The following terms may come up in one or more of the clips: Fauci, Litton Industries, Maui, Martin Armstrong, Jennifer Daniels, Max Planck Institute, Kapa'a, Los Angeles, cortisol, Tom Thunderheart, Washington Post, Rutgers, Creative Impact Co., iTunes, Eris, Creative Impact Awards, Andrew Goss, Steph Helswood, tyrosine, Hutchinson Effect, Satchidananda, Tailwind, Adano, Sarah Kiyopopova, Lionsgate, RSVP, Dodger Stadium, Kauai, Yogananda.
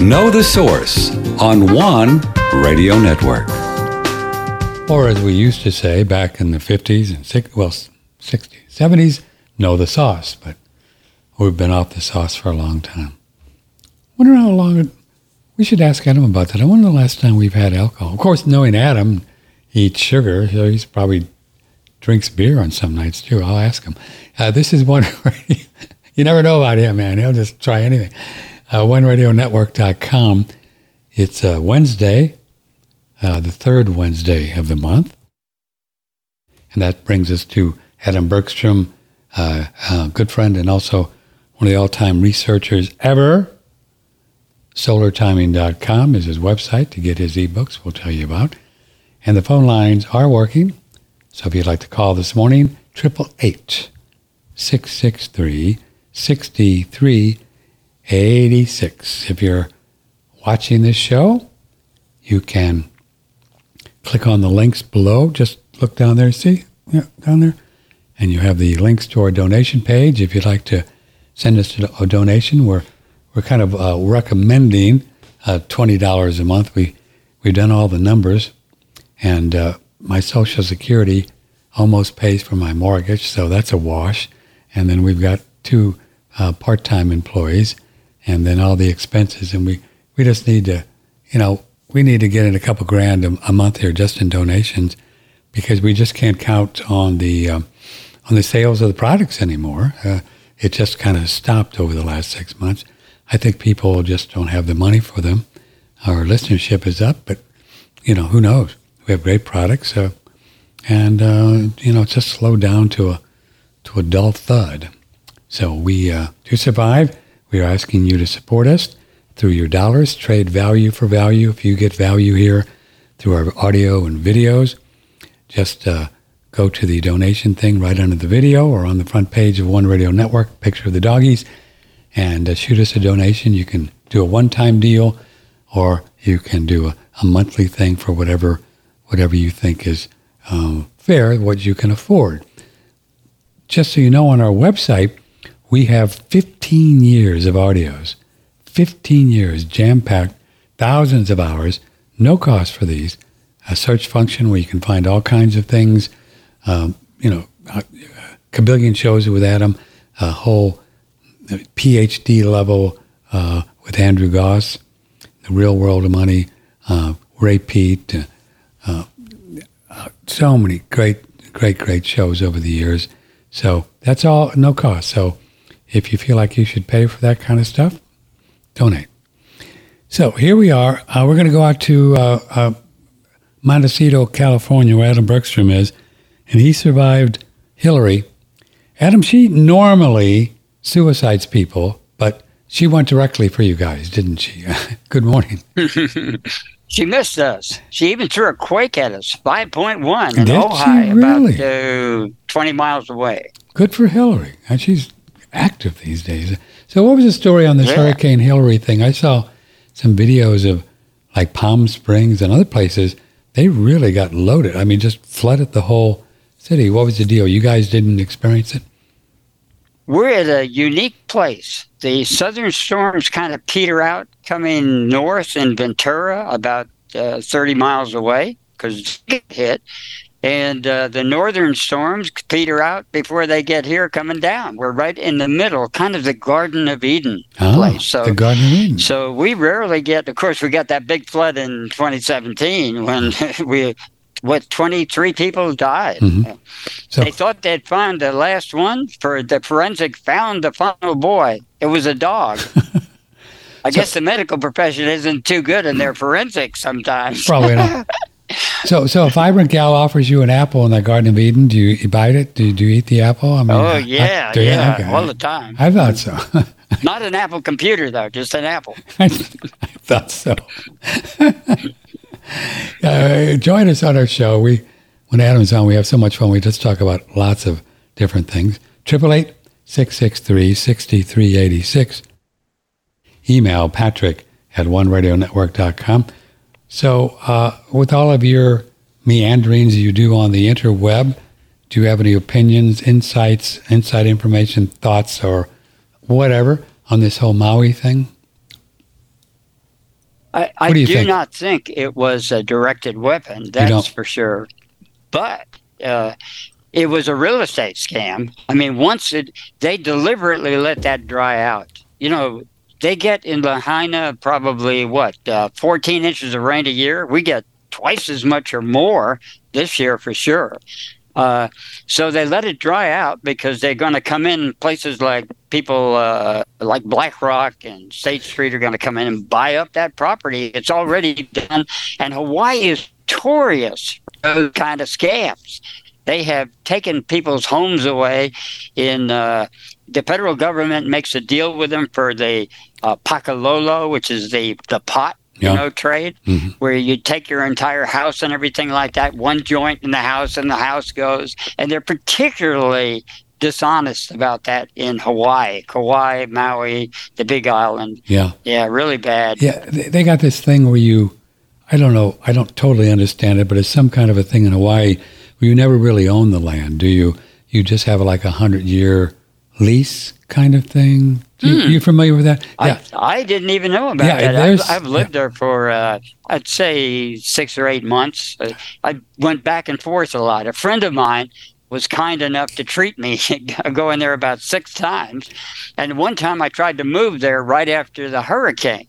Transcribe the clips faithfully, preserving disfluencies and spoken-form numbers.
Know the Source on One Radio Network. Or as we used to say back in the fifties and six, well, sixties, seventies, know the sauce. But we've been off the sauce for a long time. Wonder how long it, we should ask Adam about that. I wonder the last time we've had alcohol. Of course, knowing Adam, he eats sugar, so he's probably drinks beer on some nights too. I'll ask him. Uh, this is one. You never know about him, man. He'll just try anything. Uh, one radio network dot com. It's uh, Wednesday, uh, the third Wednesday of the month. And that brings us to Adam Bergstrom, uh, a good friend and also one of the all-time researchers ever. solar timing dot com is his website to get his ebooks we'll tell you about. And the phone lines are working. So if you'd like to call this morning, eight eight eight, six six three, six three eight six. If you're watching this show, you can click on the links below. Just look down there, see? Yeah, down there. And you have the links to our donation page. If you'd like to send us a donation, we're we're kind of uh, recommending uh, twenty dollars a month. We, we've done all the numbers, and uh, my Social Security almost pays for my mortgage, so that's a wash. And then we've got two uh, part-time employees, and then all the expenses. And we, we just need to, you know, we need to get in a couple grand a, a month here just in donations, because we just can't count on the um, on the sales of the products anymore. Uh, it just kind of stopped over the last six months. I think people just don't have the money for them. Our listenership is up, but, you know, who knows? We have great products, uh, and, uh, you know, it's just slowed down to a to a dull thud. So we, uh, to survive, we are asking you to support us through your dollars. Trade value for value. If you get value here through our audio and videos, just uh, go to the donation thing right under the video or on the front page of One Radio Network, picture of the doggies, and uh, shoot us a donation. You can do a one-time deal, or you can do a, a monthly thing for whatever whatever you think is um, fair, what you can afford. Just so you know, on our website, we have fifteen years of audios, fifteen years, jam-packed, thousands of hours, no cost for these, a search function where you can find all kinds of things, um, you know, a kabillion shows with Adam, a whole PhD level uh, with Andrew Goss, The Real World of Money, uh, Ray Pete, uh, Uh, so many great, great, great shows over the years. So that's all, no cost. So if you feel like you should pay for that kind of stuff, donate. So here we are. Uh, we're going to go out to uh, uh, Montecito, California, where Adam Bergstrom is, and he survived Hillary. Adam, she normally suicides people, but she went directly for you guys, didn't she? Good morning. She missed us. She even threw a quake at us, five point one in Ohio, really? About uh, twenty miles away. Good for Hillary. And she's active these days. So what was the story on this yeah. Hurricane Hillary thing? I saw some videos of like Palm Springs and other places. They really got loaded. I mean, just flooded the whole city. What was the deal? You guys didn't experience it? We're at a unique place. The southern storms kind of peter out, coming north in Ventura, about uh, thirty miles away, because it's hit. And uh, the northern storms peter out before they get here coming down. We're right in the middle, kind of the Garden of Eden oh, place. So, the Garden of Eden. So we rarely get, of course, we got that big flood in twenty seventeen when we... What, twenty-three people died. Mm-hmm. So, they thought they'd found the last one. For the forensic found the final boy. It was a dog. I so, guess the medical profession isn't too good in their forensics sometimes. Probably not. So, so if Vibrant Gal offers you an apple in the Garden of Eden, do you bite it? Do you, do you eat the apple? I mean, oh yeah, I, yeah, okay. All the time. I thought so. Not an Apple computer though, just an apple. I, I thought so. Uh, join us on our show. We, when Adam's on, we have so much fun. We just talk about lots of different things. eight eight eight, six six three, six three eight six. Email patrick at one radio network dot com. So uh, with all of your meanderings you do on the interweb, do you have any opinions, insights, inside information, thoughts, or whatever on this whole Maui thing? I, I do, do not think it was a directed weapon. That's for sure. But uh, it was a real estate scam. I mean, once it, they deliberately let that dry out. You know, they get in Lahaina probably, what, uh, fourteen inches of rain a year? We get twice as much or more this year for sure. Uh, so they let it dry out because they're going to come in places like people uh, like Black Rock and State Street are going to come in and buy up that property. It's already done. And Hawaii is notorious for those kind of scams. They have taken people's homes away. In uh, the federal government makes a deal with them for the uh, pakalolo, which is the, the pot. You know, trade, mm-hmm. where you take your entire house and everything like that, one joint in the house and the house goes. And they're particularly dishonest about that in Hawaii, Kauai, Maui, the Big Island. Yeah. Yeah, really bad. Yeah, they got this thing where you, I don't know, I don't totally understand it, but it's some kind of a thing in Hawaii where you never really own the land, do you? You just have like a hundred-year lease kind of thing. You, mm. you familiar with that? Yeah. I, I didn't even know about yeah, that. I've, I've lived yeah. there for, uh, I'd say, six or eight months. Uh, I went back and forth a lot. A friend of mine was kind enough to treat me, going there about six times. And one time I tried to move there right after the hurricane,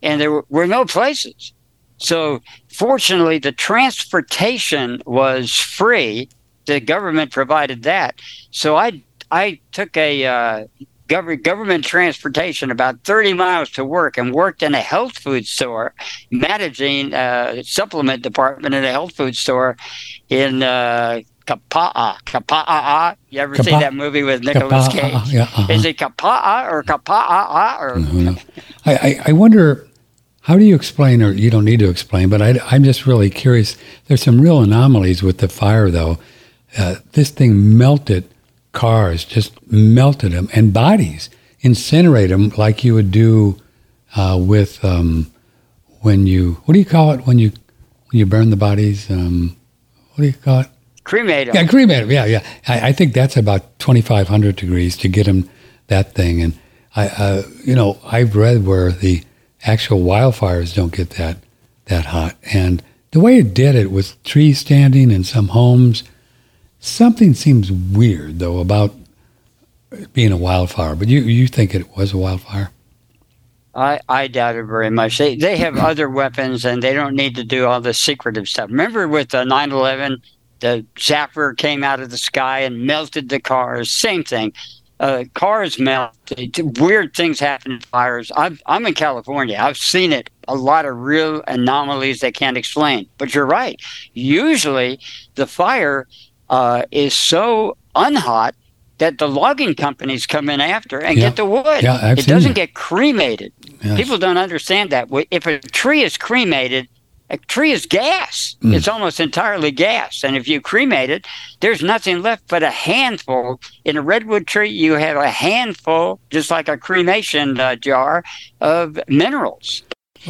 and there were, were no places. So fortunately, the transportation was free. The government provided that. So I, I took a... Uh, government transportation about thirty miles to work and worked in a health food store, managing a supplement department in a health food store in uh, Kapa'a. Kapa'a. You ever Kapa- see that movie with Nicolas Cage? Yeah, uh-huh. Is it Kapa'a or Kapa'a? Or no, no. I, I wonder, how do you explain, or you don't need to explain, but I, I'm just really curious. There's some real anomalies with the fire, though. Uh, this thing melted. Cars just melted them, and bodies, incinerated them like you would do uh, with um, when you, what do you call it when you when you burn the bodies? Um, what do you call it? Cremate them. Yeah, cremate them. Yeah, yeah. I, I think that's about twenty-five hundred degrees to get them, that thing. And I, uh, you know, I've read where the actual wildfires don't get that that hot. And the way it did it was trees standing in some homes. Something seems weird, though, about being a wildfire. But you, you think it was a wildfire? I, I doubt it very much. They, they have other weapons, and they don't need to do all this secretive stuff. Remember with the nine eleven, the Zapper came out of the sky and melted the cars. Same thing. Uh, cars melt. Weird things happen in fires. I've, I'm in California. I've seen it. A lot of real anomalies they can't explain. But you're right. Usually the fire... Uh, is so unhot that the logging companies come in after and yeah. get the wood. Yeah, I've it seen doesn't that. Get cremated. Yes. People don't understand that. If a tree is cremated, a tree is gas. Mm. It's almost entirely gas. And if you cremate it, there's nothing left but a handful. In a redwood tree, you have a handful, just like a cremation uh, jar, of minerals.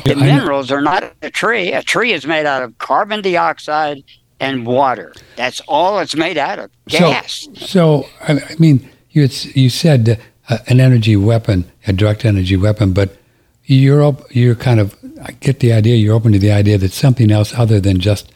The yeah, minerals are not a tree. A tree is made out of carbon dioxide and water. That's all it's made out of, gas. So, so I mean, you you said uh, an energy weapon, a direct energy weapon, but you're, op- you're kind of, I get the idea, you're open to the idea that something else other than just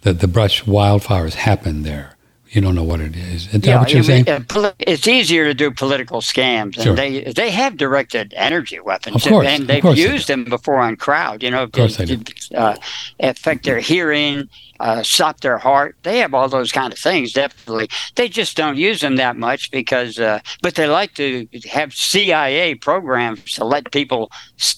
the, the brush wildfires happened there. You don't know what it is. Is that yeah, what you're saying? Mean, uh, poli- it's easier to do political scams. Sure. And they they have directed energy weapons. Of course, and they've of course used they them before on crowd, you know, of course to, they to uh, affect their hearing, Uh, stop their heart. They have all those kind of things, definitely. They just don't use them that much because, uh, but they like to have C I A programs to let people,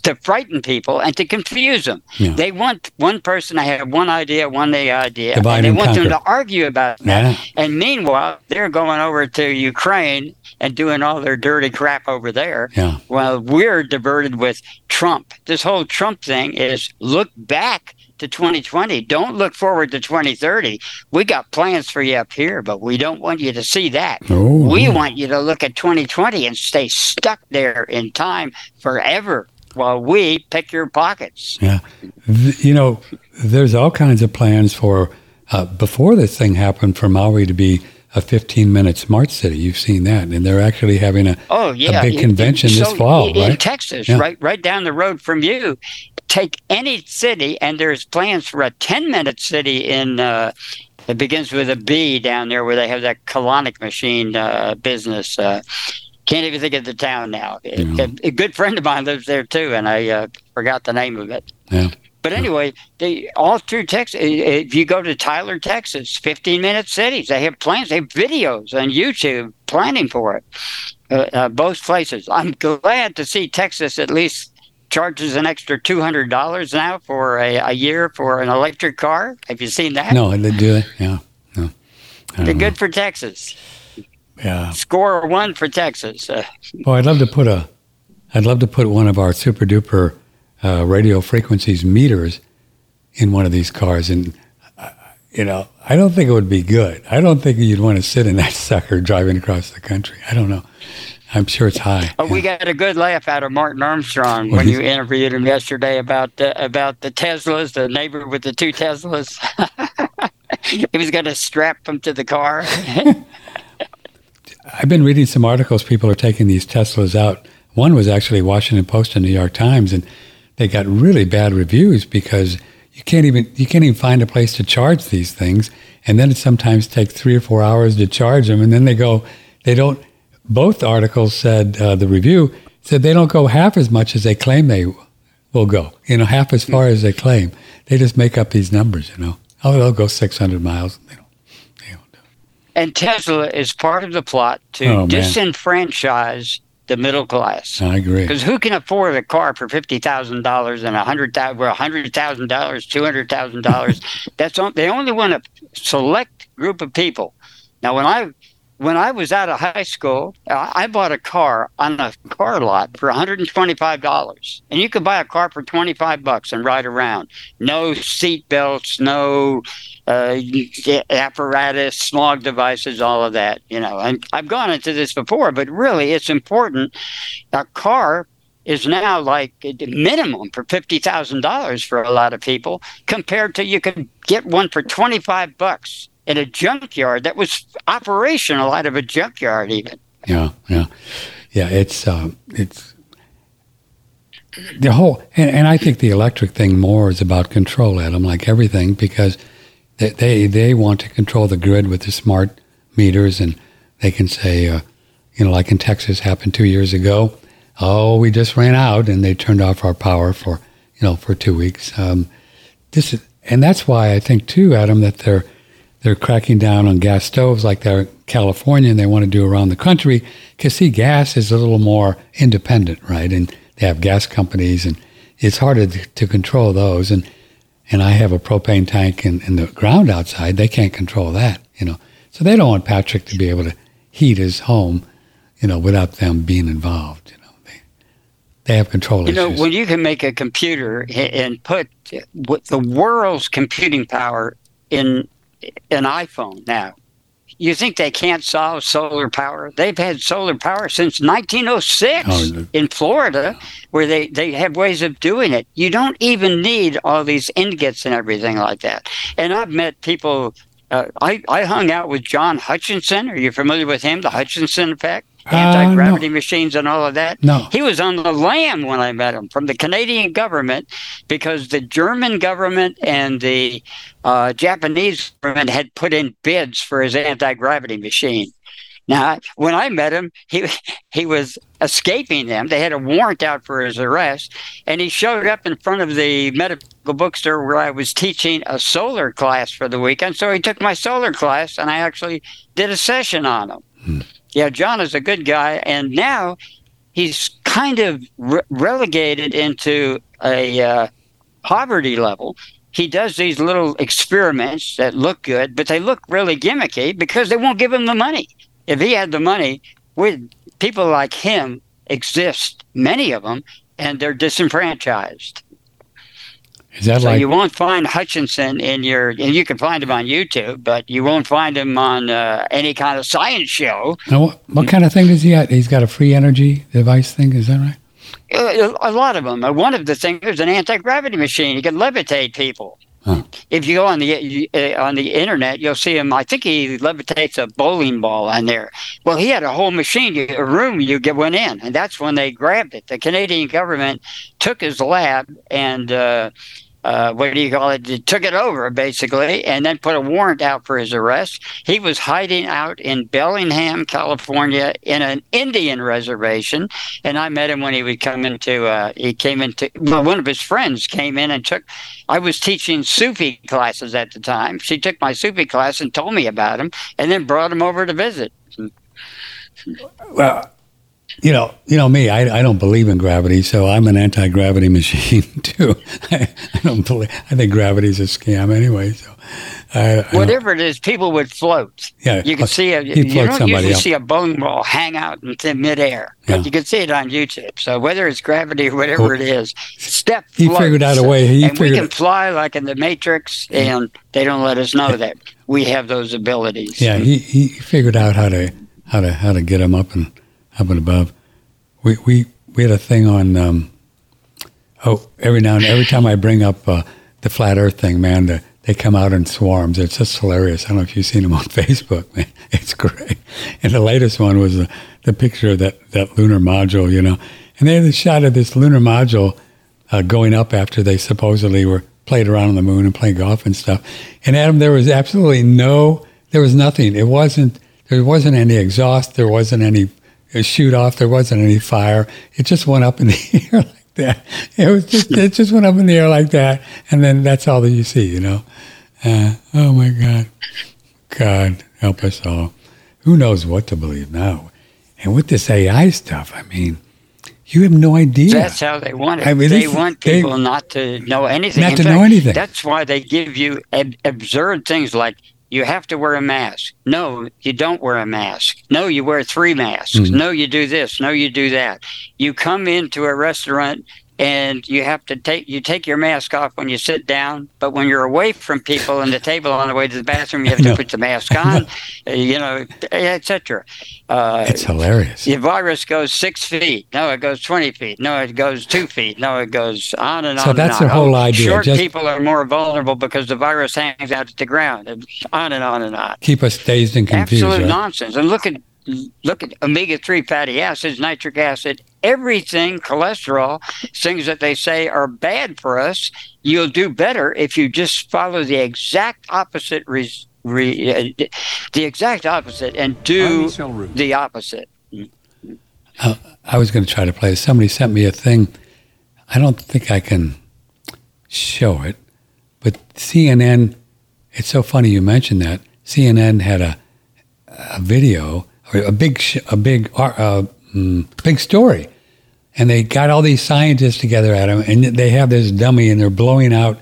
to frighten people and to confuse them. Yeah. They want one person to have one idea, one idea, Divide and they and want conquer. Them to argue about that. Yeah. And meanwhile, they're going over to Ukraine and doing all their dirty crap over there. Yeah. Well, we're diverted with Trump. This whole Trump thing is look back to twenty twenty. Don't look forward to twenty thirty. We got plans for you up here, but we don't want you to see that. Oh, we yeah. want you to look at twenty twenty and stay stuck there in time forever while we pick your pockets. Yeah. You know, there's all kinds of plans for, uh, before this thing happened, for Maui to be a fifteen-minute smart city. You've seen that. And they're actually having a, oh, yeah. a big convention in, in, so, this fall, in, right? In Texas, yeah. right, right down the road from you. take any city, and there's plans for a ten-minute city in uh, – it begins with a B down there where they have that colonic machine uh, business. Uh, can't even think of the town now. Yeah. A, a good friend of mine lives there too, and I uh, forgot the name of it. Yeah. But anyway, they, all through Texas, if you go to Tyler, Texas, fifteen-minute cities, they have plans. They have videos on YouTube planning for it, uh, uh, both places. I'm glad to see Texas at least charges an extra two hundred dollars now for a, a year for an electric car. Have you seen that? No, they do it. Yeah. No. They're good know. for Texas. Yeah. Score one for Texas. Uh, well, I'd love to put a, I'd love to put one of our super-duper Uh, radio frequencies meters in one of these cars, and uh, you know, I don't think it would be good. I don't think you'd want to sit in that sucker driving across the country. I don't know. I'm sure it's high. Oh, yeah. We got a good laugh out of Martin Armstrong well, when you interviewed him yesterday about uh, about the Teslas, the neighbor with the two Teslas. He was going to strap them to the car. I've been reading some articles. People are taking these Teslas out. One was actually Washington Post and New York Times, and they got really bad reviews because you can't even you can't even find a place to charge these things, and then it sometimes takes three or four hours to charge them, and then they go they don't. Both articles said uh, the review said they don't go half as much as they claim they will go. You know, half as far as they claim. They just make up these numbers. You know, oh, they'll go six hundred miles. They don't. They don't do it. And Tesla is part of the plot to oh, disenfranchise the middle class. I agree. Because who can afford a car for fifty thousand dollars and a hundred thousand, well, a hundred thousand dollars, two hundred thousand dollars? That's on, they only want a select group of people. Now, when I when I was out of high school, I, I bought a car on a car lot for one hundred and twenty-five dollars, and you could buy a car for twenty-five bucks and ride around. No seat belts, no uh, apparatus, smog devices, all of that. You know, and I've gone into this before, but really, it's important. A car is now like the minimum for fifty thousand dollars for a lot of people, compared to you could get one for twenty-five bucks in a junkyard that was operational out of a junkyard, even. Yeah, yeah, yeah. It's um, it's the whole, and, and I think the electric thing more is about control, Adam, like everything, because they they, they want to control the grid with the smart meters, and they can say, uh, you know, like in Texas happened two years ago. Oh, we just ran out, and they turned off our power for you know for two weeks. Um, this is, and that's why I think too, Adam, that they're. They're cracking down on gas stoves like they're in California and they want to do around the country because, see, gas is a little more independent, right? And they have gas companies, and it's harder to, to control those. And and I have a propane tank in, in the ground outside. They can't control that, you know. So they don't want Patrick to be able to heat his home, you know, without them being involved, you know. They, they have control issues. You know, when you can make a computer and put the world's computing power in an iPhone now. You think they can't solve solar power? They've had solar power since nineteen oh six oh, in Florida, where they, they have ways of doing it. You don't even need all these ingots and everything like that. And I've met people, uh, I, I hung out with John Hutchinson. Are you familiar with him? The Hutchinson effect? Anti-gravity uh, no. machines and all of that. No. He was on the lam when I met him from the Canadian government because the German government and the uh, Japanese government had put in bids for his anti-gravity machine. Now, when I met him, he he was escaping them. They had a warrant out for his arrest, and he showed up in front of the medical bookstore where I was teaching a solar class for the weekend. So he took my solar class, and I actually did a session on him. Hmm. Yeah, John is a good guy, and now he's kind of re- relegated into a uh, poverty level. He does these little experiments that look good, but they look really gimmicky because they won't give him the money. If he had the money, we'd, people like him exist, many of them, and they're disenfranchised. Is that so like- you won't find Hutchinson in your, and you can find him on YouTube, but you won't find him on uh, any kind of science show. Now, what, what kind of thing does he have? He's got a free energy device thing, is that right? A, a lot of them. One of the things, there's an anti-gravity machine. He can levitate people. Huh. If you go on the uh, on the internet, you'll see him. I think he levitates a bowling ball on there. Well, he had a whole machine, a room you get went in, and that's when they grabbed it. The Canadian government took his lab and uh, uh, what do you call it? They took it over basically, and then put a warrant out for his arrest. He was hiding out in Bellingham, California, in an Indian reservation, and I met him when he would come into. Uh, he came into. Well, one of his friends came in and took. I was teaching Sufi classes at the time. She took my Sufi class and told me about him, and then brought him over to visit. Well, you know, you know me. I, I don't believe in gravity, so I'm an anti-gravity machine too. I, I don't believe. I think gravity's a scam anyway. So, I, I whatever it is, people would float. Yeah, you can see a. You don't usually up. see a bowling ball hang out in midair, but yeah. you can see it on YouTube. So whether it's gravity or whatever it is, step. He floats, figured out a way. He and we can fly like in the Matrix, and they don't let us know that we have those abilities. Yeah, he he figured out how to how to how to get them up and. Up and above, we we we had a thing on. Um, oh, every now and every time I bring up uh, the flat Earth thing, man, the, they come out in swarms. It's just hilarious. I don't know if you've seen them on Facebook, man. It's great. And the latest one was uh, the picture of that that lunar module, you know. And they had a shot of this lunar module uh, going up after they supposedly were played around on the moon and played golf and stuff. And Adam, there was absolutely no, there was nothing. It wasn't. There wasn't any exhaust. There wasn't any. Shoot off. There wasn't any fire. It just went up in the air like that. It was just. It just went up in the air like that, and then that's all that you see. You know. Uh, oh my God. God help us all. Who knows what to believe now? And with this A I stuff, I mean, you have no idea. That's how they want it. I mean, they this, want people they, not to know anything. Not In to fact, know anything. That's why they give you ab- absurd things like. You have to wear a mask. No, you don't wear a mask. No, you wear three masks. Mm-hmm. No, you do this. No, you do that. You come into a restaurant and you have to take you take your mask off when you sit down, but when you're away from people and the table on the way to the bathroom, you have to put the mask on, you know, et cetera. Uh, it's hilarious. The virus goes six feet. No, it goes twenty feet. No, it goes two feet. No, it goes on and on. So that's the whole idea. Short Just people are more vulnerable because the virus hangs out at the ground. It's on and on and on. Keep us dazed and confused. Absolute right? nonsense. And look at look at omega three fatty acids, nitric acid. Everything, cholesterol, things that they say are bad for us, you'll do better if you just follow the exact opposite, re, re, uh, the exact opposite, and do the opposite. Uh, I was going to try to play. Somebody sent me a thing. I don't think I can show it, but C N N. It's so funny you mentioned that. C N N had a a video, or a big, a big, uh, big story. And they got all these scientists together, Adam, and they have this dummy, and they're blowing out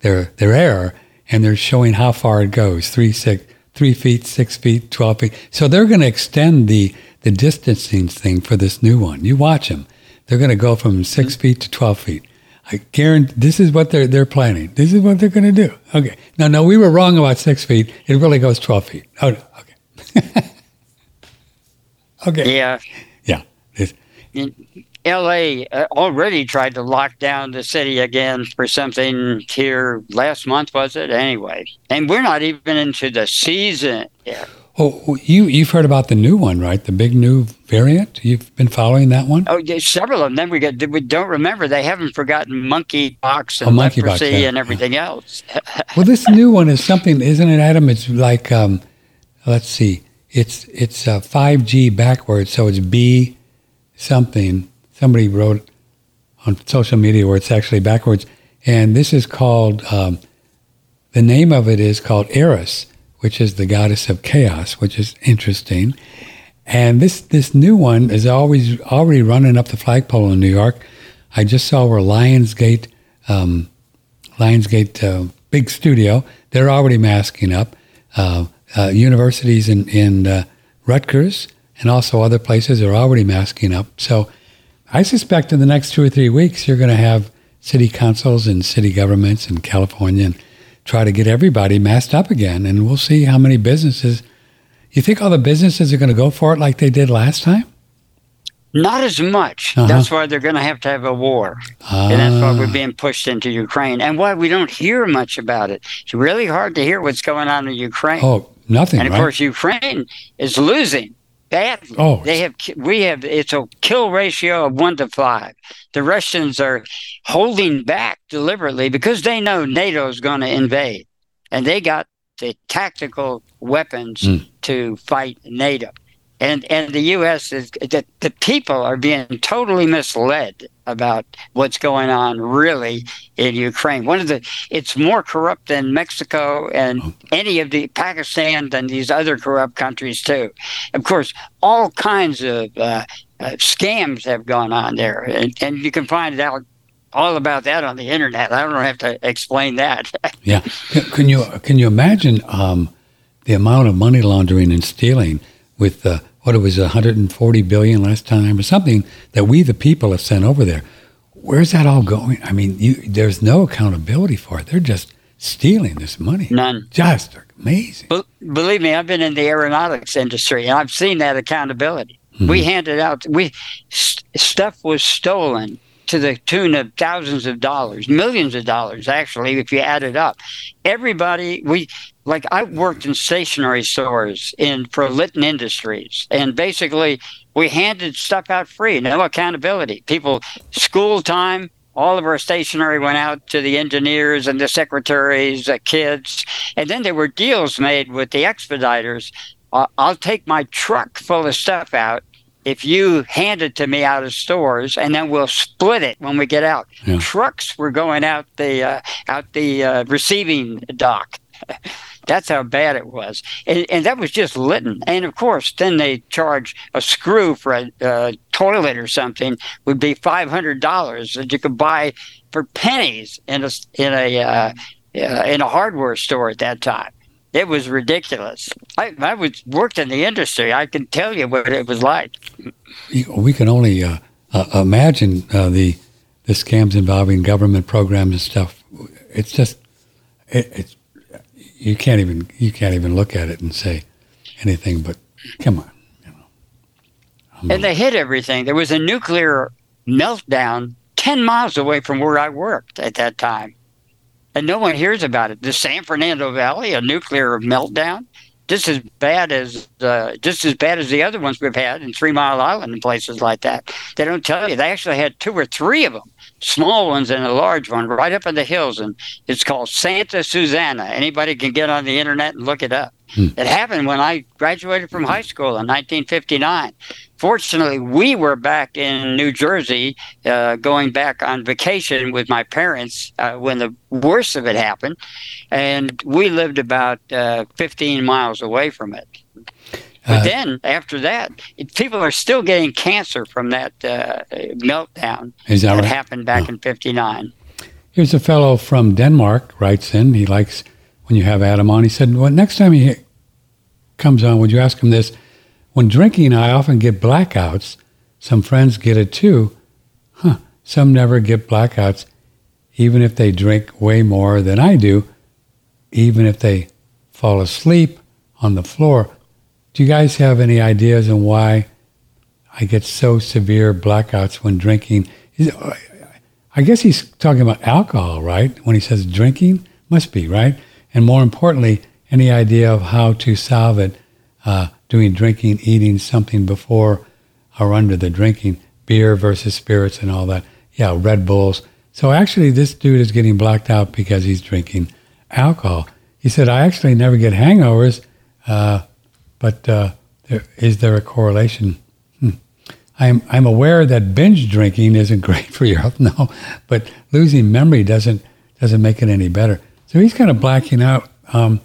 their their air, and they're showing how far it goes, three, six, three feet, six feet, twelve feet. So they're going to extend the, the distancing thing for this new one. You watch them. They're going to go from six mm-hmm. feet to twelve feet. I guarantee this is what they're, they're planning. This is what they're going to do. Okay. No, no, we were wrong about six feet. It really goes twelve feet. Oh, no. Okay. Okay. Yeah. Yeah. It's, L A already tried to lock down the city again for something here last month, was it? Anyway, and we're not even into the season yet. Oh, you, you've heard about the new one, right? The big new variant? You've been following that one? Oh, there's several of them. Then we, got, we don't remember. They haven't forgotten monkeypox and oh, monkey leprosy box, yeah. and everything yeah. else. Well, this new one is something, isn't it, Adam? It's like, um, let's see, it's, it's uh, five G backwards, so it's B something. Somebody wrote on social media where it's actually backwards. And this is called, um, the name of it is called Eris, which is the goddess of chaos, which is interesting. And this this new one is always already running up the flagpole in New York. I just saw where Lionsgate, um, Lionsgate uh, big studio, they're already masking up. Uh, uh, universities in, in uh, Rutgers and also other places are already masking up. So I suspect in the next two or three weeks, you're going to have city councils and city governments in California and try to get everybody masked up again. And we'll see how many businesses. You think all the businesses are going to go for it like they did last time? Not as much. Uh-huh. That's why they're going to have to have a war. Uh, and that's why we're being pushed into Ukraine and why we don't hear much about it. It's really hard to hear what's going on in Ukraine. Oh, nothing, And, of right? course, Ukraine is losing badly. Oh, they have, we have, it's a kill ratio of one to five. The Russians are holding back deliberately because they know NATO is going to invade. And they got the tactical weapons mm. to fight NATO. And and the U S is the, the people are being totally misled about what's going on really in Ukraine. One of the it's more corrupt than Mexico and any of the Pakistan than these other corrupt countries too. Of course, all kinds of uh, uh, scams have gone on there, and, and you can find it out all about that on the internet. I don't have to explain that. Yeah, can, can you can you imagine um, the amount of money laundering and stealing? With uh, what it was, one hundred forty billion dollars last time, or something that we, the people, have sent over there. Where's that all going? I mean, you, there's no accountability for it. They're just stealing this money. None. Just amazing. Be- believe me, I've been in the aeronautics industry, and I've seen that accountability. Mm-hmm. We handed out we st- stuff was stolen to the tune of thousands of dollars, millions of dollars, actually, if you add it up. Everybody, we. Like, I worked in stationery stores in for Litton Industries, and basically we handed stuff out free, no accountability. People, school time, all of our stationery went out to the engineers and the secretaries, the kids, and then there were deals made with the expediters. Uh, I'll take my truck full of stuff out if you hand it to me out of stores, and then we'll split it when we get out. Yeah. Trucks were going out the uh, out the uh, receiving dock. That's how bad it was. And, and that was just Litton. And, of course, then they charge a screw for a uh, toilet or something would be five hundred dollars that you could buy for pennies in a, in a, uh, uh, in a hardware store at that time. It was ridiculous. I, I was, worked in the industry. I can tell you what it was like. We can only uh, uh, imagine uh, the, the scams involving government programs and stuff. It's just it, – it's You can't even you can't even look at it and say anything. But come on, you know. I'm and they hit everything. There was a nuclear meltdown ten miles away from where I worked at that time, and no one hears about it. The San Fernando Valley, a nuclear meltdown, just as bad as uh, just as bad as the other ones we've had in Three Mile Island and places like that. They don't tell you. They actually had two or three of them. Small ones and a large one right up in the hills, and it's called Santa Susana. Anybody can get on the internet and look it up. Hmm. It happened when I graduated from high school in nineteen fifty-nine. Fortunately, we were back in New Jersey uh, going back on vacation with my parents uh, when the worst of it happened, and we lived about uh, fifteen miles away from it. But uh, then, after that, it, people are still getting cancer from that uh, meltdown that, that right? happened back oh. in fifty-nine. Here's a fellow from Denmark, writes in. He likes when you have Adam on. He said, well, next time he comes on, would you ask him this? When drinking, I often get blackouts. Some friends get it too. Huh. Some never get blackouts, even if they drink way more than I do, even if they fall asleep on the floor. Do you guys have any ideas on why I get so severe blackouts when drinking? I guess he's talking about alcohol, right? When he says drinking, must be, right? And more importantly, any idea of how to solve it, uh, doing drinking, eating something before or under the drinking, beer versus spirits and all that. Yeah, Red Bulls. So actually, this dude is getting blacked out because he's drinking alcohol. He said, I actually never get hangovers, uh, But uh, there, is there a correlation? Hmm. I'm I'm aware that binge drinking isn't great for your health, no, but losing memory doesn't doesn't make it any better. So he's kind of blacking out. Um,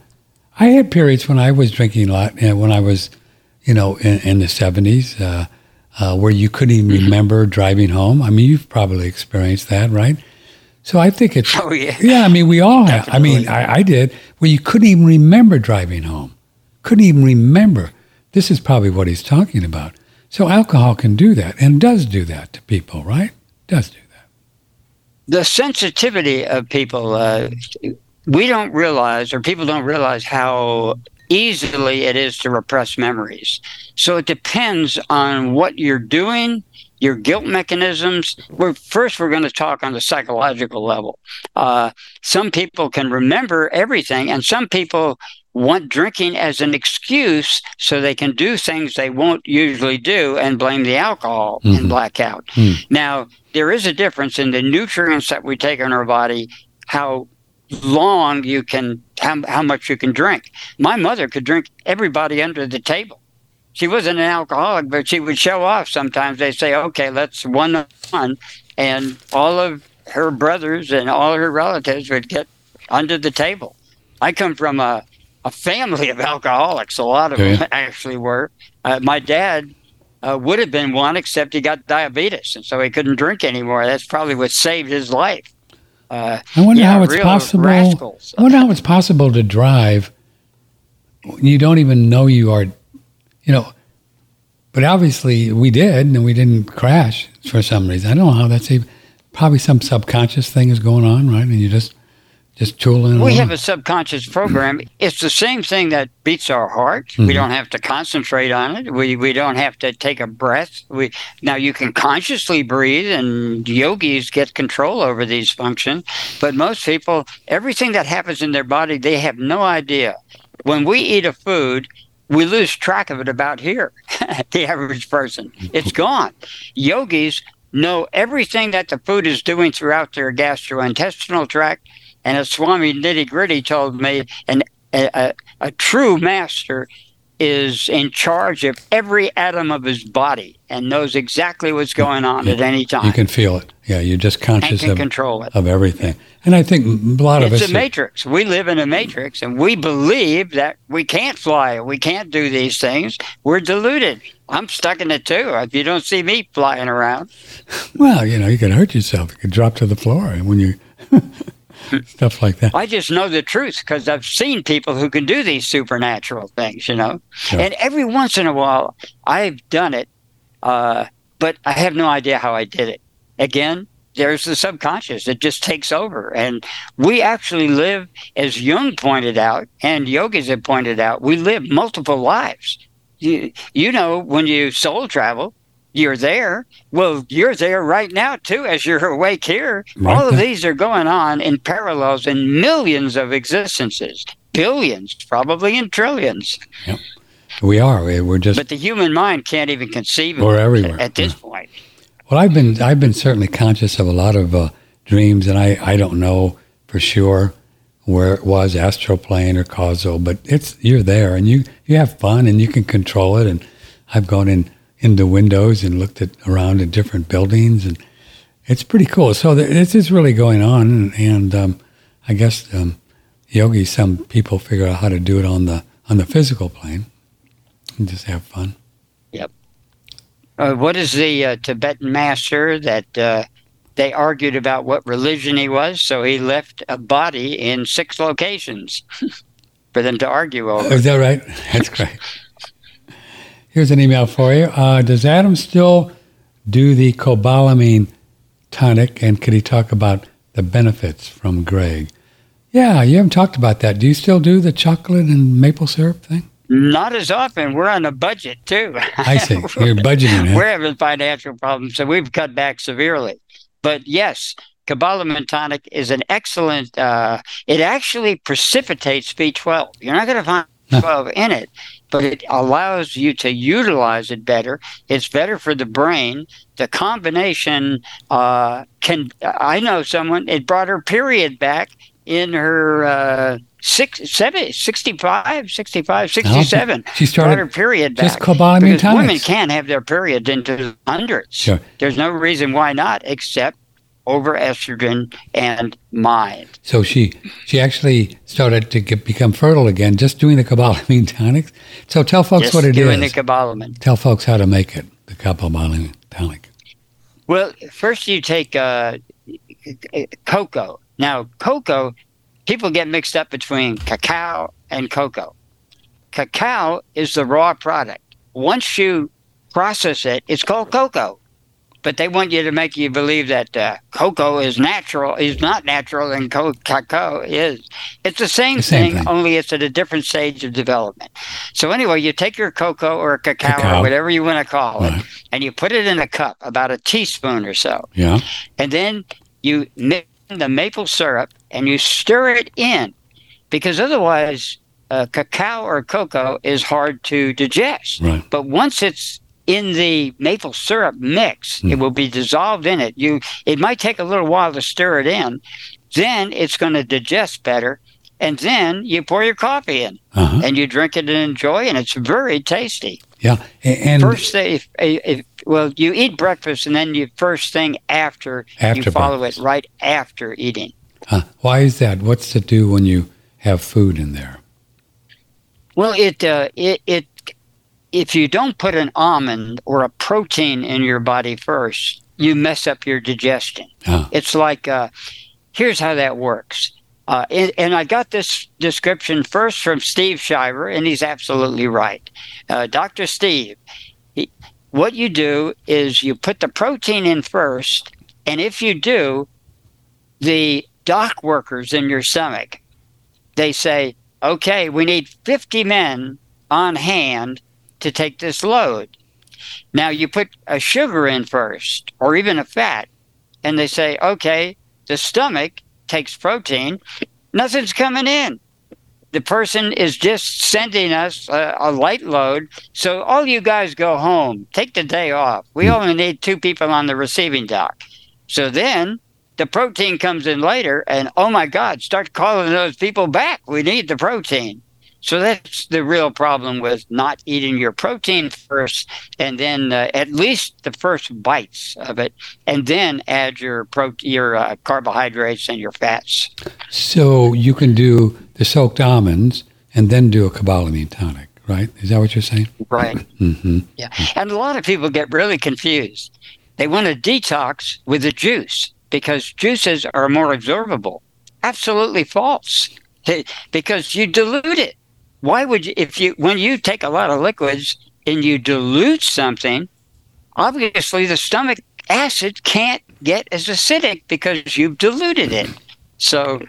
I had periods when I was drinking a lot, and when I was, you know, in, in the seventies, uh, uh, where you couldn't even mm-hmm. remember driving home. I mean, you've probably experienced that, right? So I think it's oh yeah, yeah. I mean, we all have. Definitely. I mean, I, I did. Where you couldn't even remember driving home. Couldn't even remember. This is probably what he's talking about. So alcohol can do that and does do that to people, right? Does do that. The sensitivity of people, uh, we don't realize or people don't realize how easily it is to repress memories. So it depends on what you're doing, your guilt mechanisms. We're, first, we're going to talk on the psychological level. Uh, some people can remember everything, and some people want drinking as an excuse so they can do things they won't usually do and blame the alcohol mm-hmm. and blackout. Mm. Now, there is a difference in the nutrients that we take in our body, how long you can, how, how much you can drink. My mother could drink everybody under the table. She wasn't an alcoholic, but she would show off sometimes. They say, okay, let's one one. And all of her brothers and all her relatives would get under the table. I come from a a family of alcoholics. A lot of yeah. them actually were. Uh, my dad uh, would have been one, except he got diabetes, and so he couldn't drink anymore. That's probably what saved his life. Uh, I wonder yeah, how it's possible. Rascals. I wonder how it's possible to drive when you don't even know you are, you know. But obviously we did, and we didn't crash for some reason. I don't know how that's even. Probably some subconscious thing is going on, right? And you just. Just tooling. We have a subconscious program. It's the same thing that beats our heart. Mm-hmm. We don't have to concentrate on it. We we don't have to take a breath. We now you can consciously breathe, and yogis get control over these functions. But most people, everything that happens in their body, they have no idea. When we eat a food, we lose track of it about here. The average person, it's gone. Yogis know everything that the food is doing throughout their gastrointestinal tract. And as Swami Nitty Gritty told me, an, a, a, a true master is in charge of every atom of his body and knows exactly what's going on you, at any time. You can feel it. Yeah, you're just conscious of, control it. of everything. And I think a lot of it's us... It's a matrix. Are, we live in a matrix, and we believe that we can't fly. We can't do these things. We're deluded. I'm stuck in it, too. If you don't see me flying around. Well, you know, you could hurt yourself. You could drop to the floor. And when you... Stuff like that. I just know the truth because I've seen people who can do these supernatural things, you know. Sure. And every once in a while, I've done it, uh, but I have no idea how I did it. Again, there's the subconscious. It just takes over. And we actually live, as Jung pointed out, and yogis have pointed out, we live multiple lives. You, you know, when you soul travel, you're there. Well, you're there right now, too, as you're awake here. Right. All of these are going on in parallels in millions of existences, billions, probably in trillions. Yep. We are. We're just. But the human mind can't even conceive of it everywhere. at this yeah. point. Well, I've been I've been certainly conscious of a lot of uh, dreams, and I, I don't know for sure where it was, astral plane or causal, but it's you're there, and you, you have fun, and you can control it. And I've gone in. into windows and looked at around at different buildings, and it's pretty cool. So th- this is really going on, and, and um, I guess um, yogi, some people figure out how to do it on the on the physical plane and just have fun. Yep. Uh, what is the uh, Tibetan master that uh, they argued about what religion he was? So he left a body in six locations for them to argue over. Oh, is that right? That's great. Here's an email for you. Uh, does Adam still do the cobalamin tonic, and could he talk about the benefits from Greg? Yeah, you haven't talked about that. Do you still do the chocolate and maple syrup thing? Not as often. We're on a budget, too. I see. You're budgeting. Huh? We're having financial problems, so we've cut back severely. But yes, cobalamin tonic is an excellent, uh, it actually precipitates B twelve. You're not going to find B twelve in it, but it allows you to utilize it better. It's better for the brain. The combination uh, can. I know someone. It brought her period back in her uh, six, seven, sixty-five, sixty-five, sixty-seven. She started brought her period back. Just cobalamin tonics. Women can't have their periods into the hundreds. Sure. There's no reason why not, except over estrogen and mind. So she she actually started to get, become fertile again, just doing the cobalamin tonics. So tell folks just what it doing is. Doing the cobalamin. Tell folks how to make it, the cobalamin tonic. Well, first you take uh, cocoa. Now, cocoa, people get mixed up between cacao and cocoa. Cacao is the raw product. Once you process it, it's called cocoa. but they want you to make you believe that uh, cocoa is natural, is not natural, and co- cacao is. It's the same, the same thing, thing, only it's at a different stage of development. So anyway, you take your cocoa or cacao, cacao. or whatever you want to call right. it, and you put it in a cup, about a teaspoon or so. Yeah. And then you mix the maple syrup and you stir it in, because otherwise uh, cacao or cocoa is hard to digest. Right. But once it's in the maple syrup mix, mm. it will be dissolved in it. You, it might take a little while to stir it in. Then it's going to digest better. And then you pour your coffee in, uh-huh. and you drink it and enjoy, and it's very tasty. Yeah. And first thing, if, if, well, you eat breakfast, and then you first thing after, after you follow breakfast. It right after eating. Huh. Why is that? What's to do when you have food in there? Well, it uh, it it if you don't put an almond or a protein in your body first, you mess up your digestion. Huh. It's like uh, here's how that works. Uh, and, and I got this description first from Steve Shiver, and he's absolutely right. Uh, Doctor Steve, he, what you do is you put the protein in first, and if you do, the dock workers in your stomach, they say, okay, we need fifty men on hand to take this load. Now, you put a sugar in first, or even a fat, and they say, okay, the stomach takes protein, nothing's coming in. The person is just sending us a, a light load. So all you guys go home, take the day off. We only need two people on the receiving dock. So then the protein comes in later, and oh my God, start calling those people back. We need the protein. So that's the real problem with not eating your protein first, and then uh, at least the first bites of it, and then add your pro- your uh, carbohydrates and your fats. So you can do the soaked almonds and then do a cobalamin tonic, right? Is that what you're saying? Right. Mm-hmm. Yeah. And a lot of people get really confused. They want to detox with a juice because juices are more absorbable. Absolutely false, because you dilute it. Why would you, if you, when you take a lot of liquids and you dilute something, obviously the stomach acid can't get as acidic because you've diluted it. So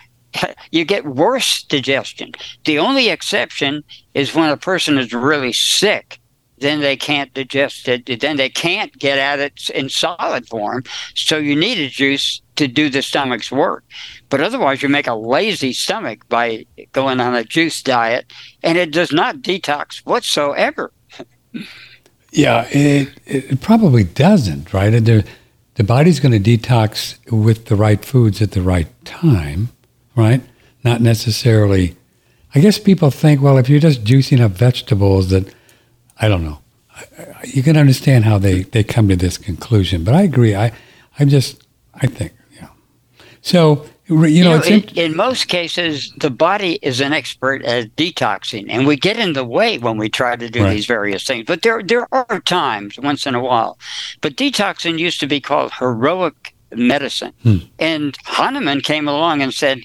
you get worse digestion. The only exception is when a person is really sick, then they can't digest it, then they can't get at it in solid form. So you need a juice to do the stomach's work. But otherwise, you make a lazy stomach by going on a juice diet, and it does not detox whatsoever. Yeah, it, it probably doesn't, right? The, the body's going to detox with the right foods at the right time, right? Not necessarily. I guess people think, well, if you're just juicing up vegetables, that, I don't know. You can understand how they, they come to this conclusion. But I agree. I, I'm just, I think. So, you know, you know it's in, in most cases, the body is an expert at detoxing, and we get in the way when we try to do right. these various things. But there there are times, once in a while. But detoxing used to be called heroic medicine. Hmm. And Hahnemann came along and said,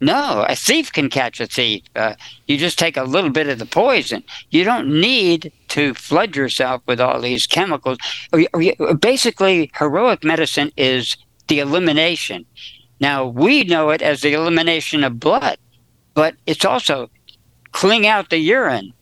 no, a thief can catch a thief. Uh, you just take a little bit of the poison. You don't need to flood yourself with all these chemicals. Basically, heroic medicine is the elimination. Now, we know it as the elimination of blood, but it's also clean out the urine,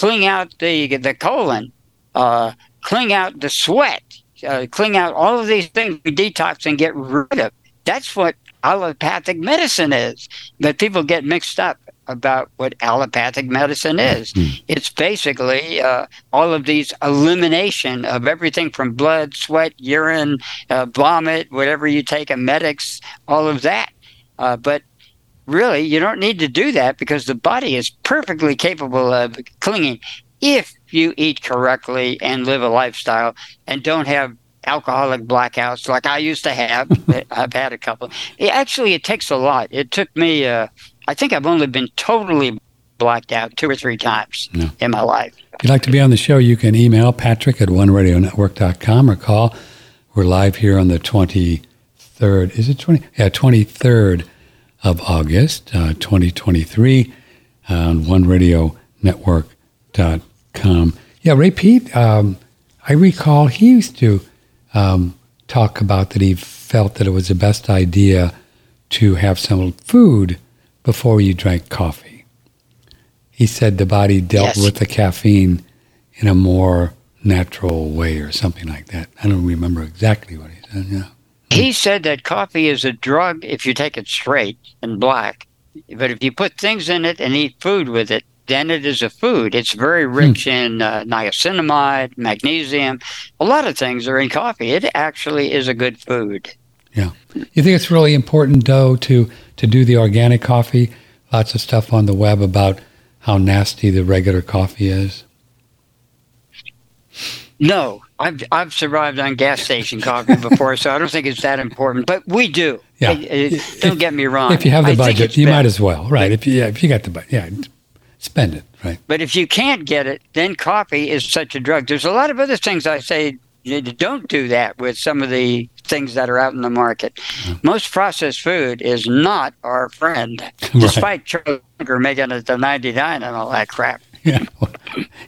clean out the the colon, uh, clean out the sweat, uh, clean out all of these things we detox and get rid of. That's what allopathic medicine is. But people get mixed up about what allopathic medicine is. Mm-hmm. It's basically uh, all of these elimination of everything from blood, sweat, urine, uh, vomit, whatever you take, emetics, all of that. Uh, but really, you don't need to do that because the body is perfectly capable of clinging if you eat correctly and live a lifestyle and don't have alcoholic blackouts like I used to have. I've had a couple. It, actually, it takes a lot. It took me... Uh, I think I've only been totally blacked out two or three times no. in my life. If you'd like to be on the show, you can email Patrick at one radio network dot com or call. We're live here on the twenty-third. Is it twenty? Yeah, twenty-third of August, uh, twenty twenty-three, on one radio network dot com. Yeah, Ray Pete, um, I recall he used to um, talk about that he felt that it was the best idea to have some food before you drank coffee. He said the body dealt yes. with the caffeine in a more natural way or something like that. I don't remember exactly what he said. Yeah. He said that coffee is a drug if you take it straight and black, but if you put things in it and eat food with it, then it is a food. It's very rich hmm. in uh, niacinamide, magnesium. A lot of things are in coffee. It actually is a good food. Yeah. You think it's really important, though, to, to do the organic coffee? Lots of stuff on the web about how nasty the regular coffee is. No. I've I've survived on gas station coffee before, so I don't think it's that important. But we do. Yeah. It, it, don't if, get me wrong. If you have the I budget, you better. might as well. Right. If you, yeah, if you got the budget, yeah, spend it. Right. But if you can't get it, then coffee is such a drug. There's a lot of other things I say don't do that with some of the things that are out in the market. Mm. Most processed food is not our friend, right. despite Charlie Munger making it to ninety-nine and all that crap. Yeah. Well,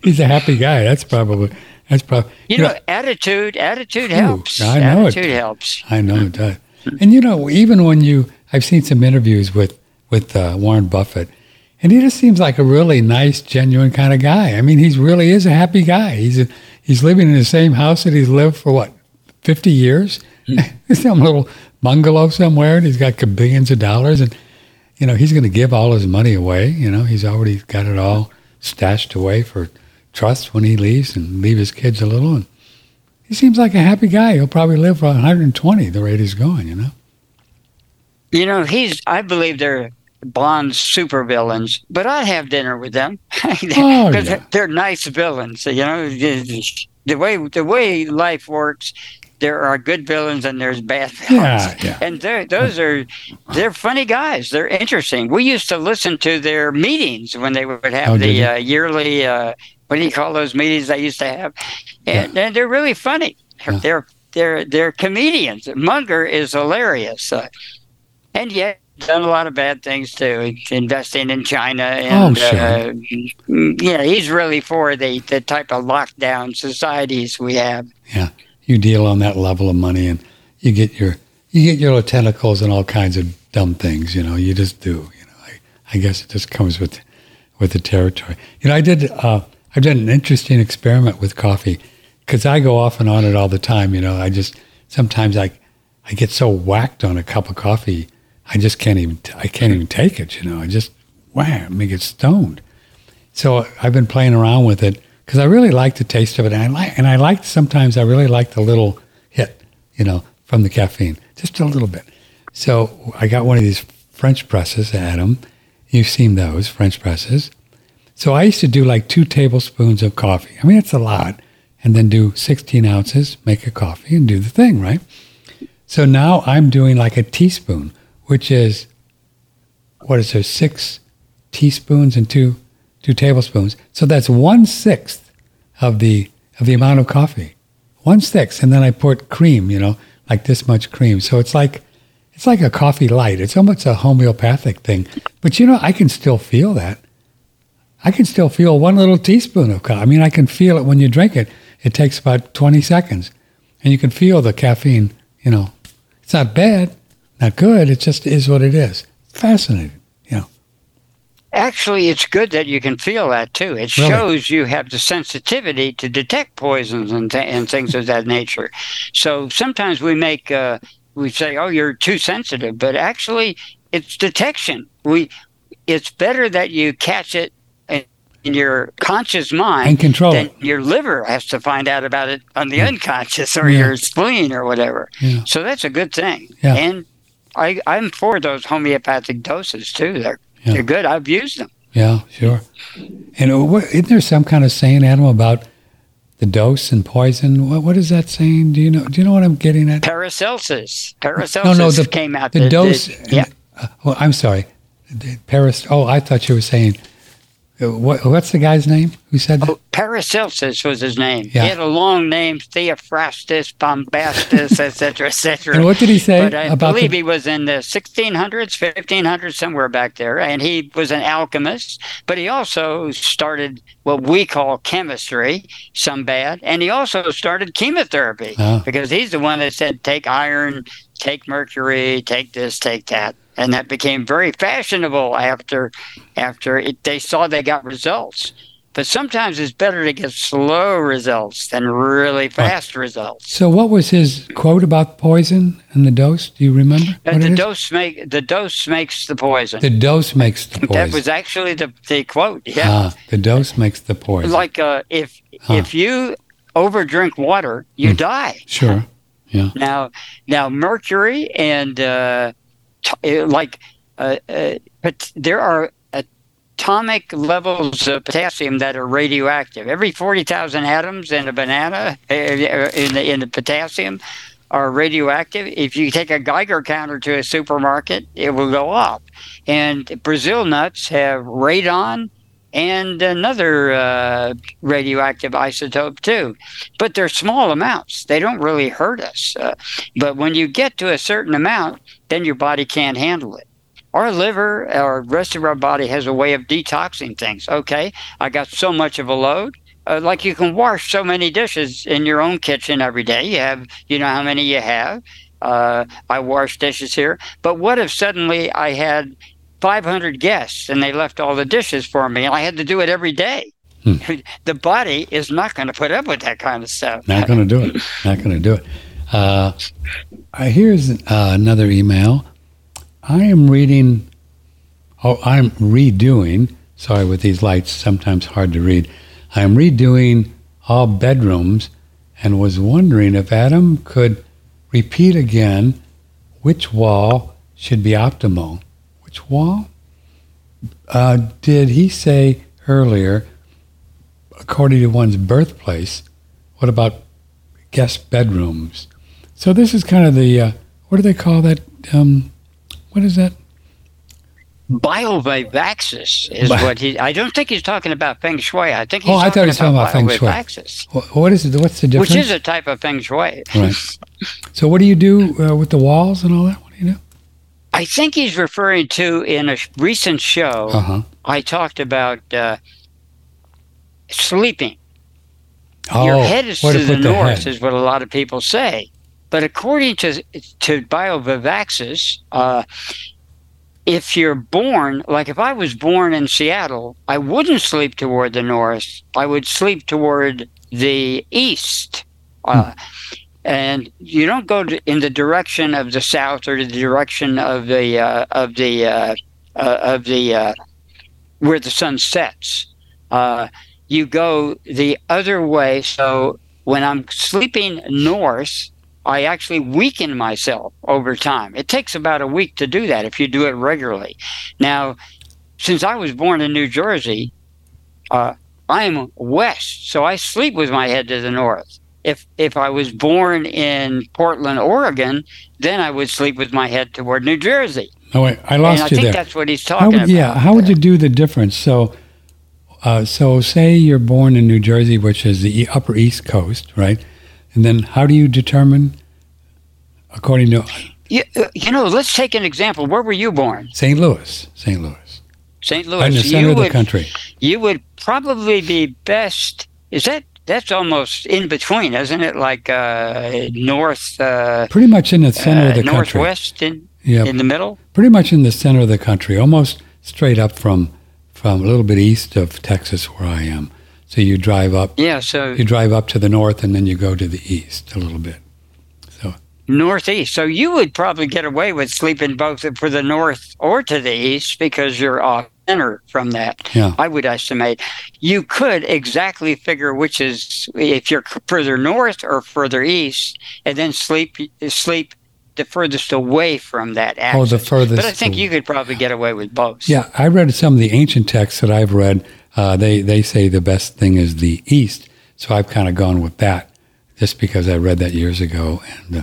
he's a happy guy. That's probably... That's probably, you, you know, know, attitude, attitude helps. I know attitude it, helps. I know it does. And, you know, even when you, I've seen some interviews with, with uh, Warren Buffett, and he just seems like a really nice, genuine kind of guy. I mean, he really is a happy guy. He's a, he's living in the same house that he's lived for, what, fifty years? Mm-hmm. Some little bungalow somewhere, and he's got billions of dollars. And, you know, he's going to give all his money away. You know, he's already got it all stashed away for trust when he leaves, and leave his kids a little. And he seems like a happy guy. He'll probably live for one hundred twenty the rate he's going, you know? You know, he's, I believe they're blonde supervillains, but I'd have dinner with them. Because oh, yeah. they're nice villains, you know? The way, the way life works, there are good villains and there's bad villains. Yeah, yeah. And those are, they're funny guys. They're interesting. We used to listen to their meetings when they would have oh, the uh, yearly... Uh, what do you call those meetings they used to have? And, yeah. and they're really funny. Yeah. They're they're they're comedians. Munger is hilarious, uh, and yet done a lot of bad things too. Investing in China, and oh, sure. uh, yeah, he's really for the, the type of lockdown societies we have. Yeah, you deal on that level of money, and you get your you get your little tentacles and all kinds of dumb things. You know, you just do. You know, I, I guess it just comes with with the territory. You know, I did. Uh, I've done an interesting experiment with coffee, because I go off and on it all the time. You know, I just sometimes I, I get so whacked on a cup of coffee, I just can't even t- I can't even take it. You know, I just wham, I get stoned. So I've been playing around with it because I really like the taste of it, and I like and I like sometimes I really like the little hit, you know, from the caffeine, just a little bit. So I got one of these French presses, Adam. You've seen those French presses. So I used to do like two tablespoons of coffee. I mean, it's a lot. And then do sixteen ounces, make a coffee, and do the thing, right? So now I'm doing like a teaspoon, which is, what is there, six teaspoons and two two tablespoons. So that's one-sixth of the of the amount of coffee. One-sixth. And then I poured cream, you know, like this much cream. So it's like it's like a coffee light. It's almost a homeopathic thing. But, you know, I can still feel that. I can still feel one little teaspoon of coffee. I mean, I can feel it when you drink it. It takes about twenty seconds. And you can feel the caffeine, you know. It's not bad, not good. It just is what it is. Fascinating, you know. Actually, it's good that you can feel that, too. It really shows you have the sensitivity to detect poisons and, th- and things of that nature. So sometimes we make, uh, we say, oh, you're too sensitive. But actually, it's detection. We, It's better that you catch it in your conscious mind, and control then it. Your liver has to find out about it on the yeah. unconscious, or yeah. your spleen or whatever. Yeah. So that's a good thing. Yeah. And I, I'm for those homeopathic doses too. They're yeah. they're good. I've used them. Yeah, sure. And what, isn't there some kind of saying, Adam, about the dose and poison? What what is that saying? Do you know? Do you know what I'm getting at? Paracelsus. Paracelsus no, no, the, came out. The, the dose. The, yeah. Uh, well, I'm sorry. Paris. Oh, I thought you were saying. What, what's the guy's name who said that? Oh, Paracelsus was his name. Yeah. He had a long name, Theophrastus, Bombastus, et cetera, et cetera. And what did he say? But I about believe the- he was in the sixteen hundreds, fifteen hundreds, somewhere back there. And he was an alchemist, but he also started what we call chemistry, some bad. And he also started chemotherapy oh. because he's the one that said, take iron, take mercury, take this, take that. And that became very fashionable after after it, they saw they got results. But sometimes it's better to get slow results than really fast oh. results. So what was his quote about poison and the dose? Do you remember? Uh, the dose make the dose makes the poison. The dose makes the poison. That was actually the, the quote. Yeah. Ah, the dose makes the poison. Like uh, if huh. if you overdrink water, you mm. die. Sure. Yeah. Now now mercury and uh, Like, uh, uh, but there are atomic levels of potassium that are radioactive. Every forty thousand atoms in a banana, uh, in, the, in the potassium, are radioactive. If you take a Geiger counter to a supermarket, it will go off. And Brazil nuts have radon and another uh, radioactive isotope too. But they're small amounts. They don't really hurt us. Uh, but when you get to a certain amount, then your body can't handle it. Our liver, our rest of our body has a way of detoxing things. Okay, I got so much of a load. Uh, like you can wash so many dishes in your own kitchen every day. You have, you know how many you have. Uh, I wash dishes here. But what if suddenly I had five hundred guests and they left all the dishes for me and I had to do it every day? Hmm. The body is not going to put up with that kind of stuff. Not going to do it. Not going to do it. Uh, here's uh, another email. I am reading, oh, I'm redoing, sorry, with these lights, sometimes hard to read. I am redoing all bedrooms and was wondering if Adam could repeat again which wall should be optimal. Which wall? Uh, did he say earlier, according to one's birthplace? What about guest bedrooms? So this is kind of the, uh, what do they call that? Um, what is that? Biovivaxis is Bi- what he, I don't think he's talking about feng shui. I think he's oh, talking, I thought he was about talking about feng shui. What, what is it? What's the difference? Which is a type of feng shui. Right. So what do you do uh, with the walls and all that? What do you do? I think he's referring to, in a recent show, uh-huh. I talked about uh, sleeping. Oh, your head is to the north head. Is what a lot of people say. But according to to Biovivaxis, uh, if you're born, like if I was born in Seattle, I wouldn't sleep toward the north. I would sleep toward the east. Uh, hmm. And you don't go to, in the direction of the south or the direction of the uh, of the uh, uh, of the uh, where the sun sets. Uh, you go the other way. So when I'm sleeping north, I actually weaken myself over time. It takes about a week to do that if you do it regularly. Now, since I was born in New Jersey, uh, I am west, so I sleep with my head to the north. If if I was born in Portland, Oregon, then I would sleep with my head toward New Jersey. Oh, wait, I lost and you I there. I think that's what he's talking would, about. Yeah, how there. Would you do the difference? So. Uh, so say you're born in New Jersey, which is the upper East Coast, right? And then how do you determine according to... You, you know, let's take an example. Where were you born? Saint Louis, Saint Louis. Saint Louis. Right in the center you of the would, country. You would probably be best... Is that... That's almost in between, isn't it? Like uh, north... Uh, Pretty much in the center uh, of the country. Northwest in, yeah, in the middle? Pretty much in the center of the country, almost straight up from... from a little bit east of Texas where I am. So you drive up yeah, so you drive up to the north and then you go to the east a little bit. So northeast. So you would probably get away with sleeping both for the north or to the east because you're off center from that. Yeah. I would estimate. You could exactly figure which is if you're further north or further east and then sleep sleep the furthest away from that axis. Oh, the furthest. But I think away. You could probably get away with both. Yeah, I read some of the ancient texts that I've read. Uh, they, they say the best thing is the east, so I've kind of gone with that just because I read that years ago and uh,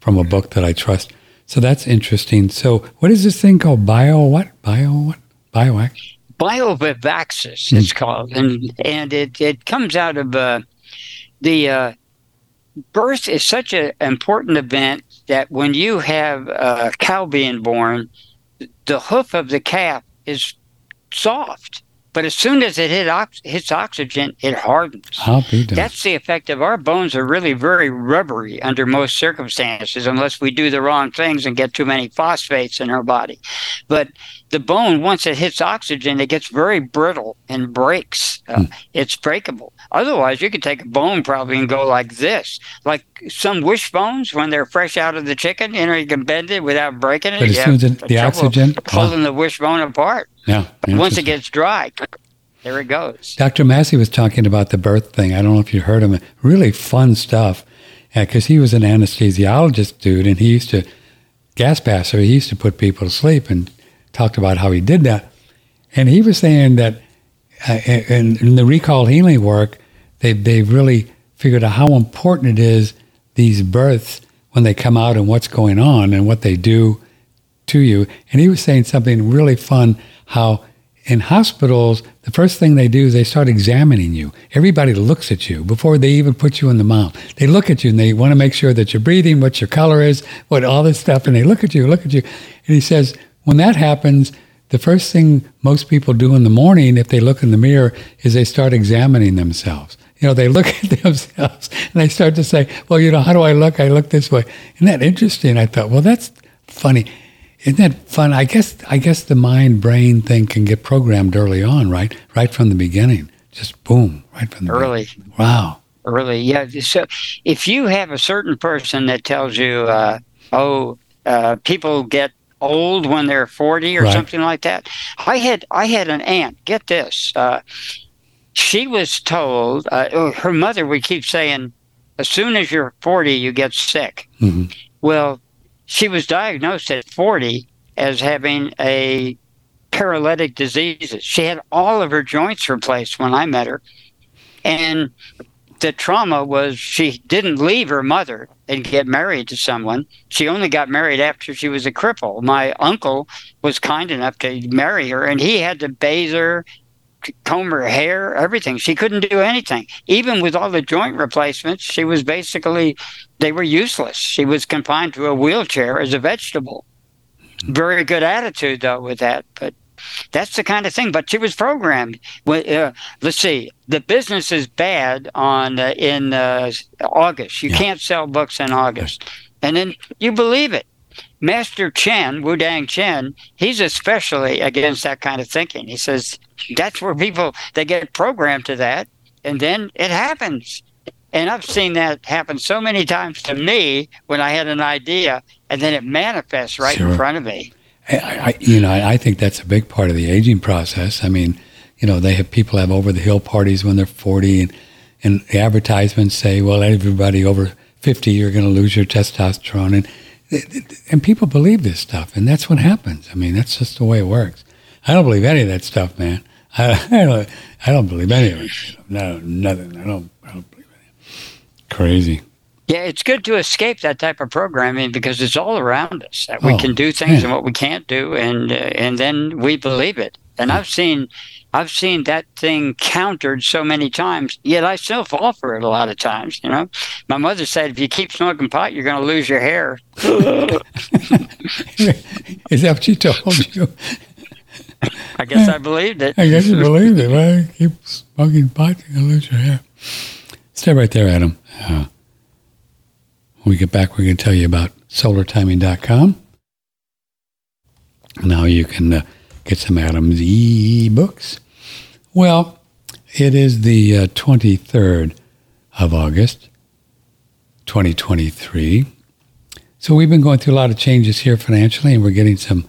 from a book that I trust. So that's interesting. So what is this thing called bio what? Bio what? Bioact? Biovivaxis, it's called, and and it, it comes out of uh, the uh, birth is such an important event that when you have a cow being born, the hoof of the calf is soft, but as soon as it hit ox- hits oxygen, it hardens. That's the effect of our bones are really very rubbery under most circumstances, unless we do the wrong things and get too many phosphates in our body. But the bone, once it hits oxygen, it gets very brittle and breaks. Uh, mm. It's breakable. Otherwise, you could take a bone probably and go like this, like some wish bones when they're fresh out of the chicken. You know, you can bend it without breaking it. But as soon as the oxygen pulling oh. the wishbone apart. Yeah. But once it gets dry, there it goes. Doctor Massey was talking about the birth thing. I don't know if you heard him. Really fun stuff, because yeah, he was an anesthesiologist dude, and he used to gas passer. He used to put people to sleep and talked about how he did that. And he was saying that uh, in, in the recall healing work, they they really figured out how important it is, these births, when they come out and what's going on and what they do to you. And he was saying something really fun, how in hospitals, the first thing they do is they start examining you. Everybody looks at you before they even put you in the mouth. They look at you and they want to make sure that you're breathing, what your color is, what all this stuff. And they look at you, look at you. And he says, when that happens, the first thing most people do in the morning, if they look in the mirror, is they start examining themselves. You know, they look at themselves and they start to say, well, you know, how do I look? I look this way. Isn't that interesting? I thought, well, that's funny. Isn't that fun? I guess I guess the mind-brain thing can get programmed early on, right? Right from the beginning. Just boom, right from the early. Beginning. Wow. Early, yeah. So if you have a certain person that tells you, uh, oh, uh, people get old when they're forty or right. something like that. I had I had an aunt, get this. Uh, she was told, uh, her mother would keep saying, as soon as you're forty, you get sick. Mm-hmm. Well, she was diagnosed at forty as having a paralytic disease. She had all of her joints replaced when I met her. And the trauma was she didn't leave her mother and get married to someone. She only got married after she was a cripple. My uncle was kind enough to marry her, and he had to bathe her, comb her hair, everything. She couldn't do anything. Even with all the joint replacements, she was basically, they were useless. She was confined to a wheelchair as a vegetable. Very good attitude, though, with that, but that's the kind of thing. But she was programmed. Uh, let's see. The business is bad on uh, in uh, August. You yeah. can't sell books in August. And then you believe it. Master Chen, Wudang Chen, he's especially against that kind of thinking. He says that's where people, they get programmed to that, and then it happens. And I've seen that happen so many times to me when I had an idea, and then it manifests right sure. in front of me. I, I, you know, I think that's a big part of the aging process. I mean, you know, they have people have over the hill parties when they're forty, and, and the advertisements say, "Well, everybody over fifty, you're going to lose your testosterone," and and people believe this stuff, and that's what happens. I mean, that's just the way it works. I don't believe any of that stuff, man. I, I don't. I don't believe any of it. No, nothing. I don't. I don't believe it. Crazy. Yeah, it's good to escape that type of programming because it's all around us. That we oh, can do things man. and what we can't do, and uh, and then we believe it. And I've seen, I've seen that thing countered so many times. Yet I still fall for it a lot of times. You know, my mother said, "If you keep smoking pot, you're going to lose your hair." Is that what she told you? I guess I believed it. I guess you believed it. Well, keep smoking pot, you're going to lose your hair. Stay right there, Adam. Uh, When we get back, we're going to tell you about solar timing dot com and how you can uh, get some Adam's e-books. Well, it is the uh, twenty-third of August, twenty twenty-three. So we've been going through a lot of changes here financially, and we're getting some,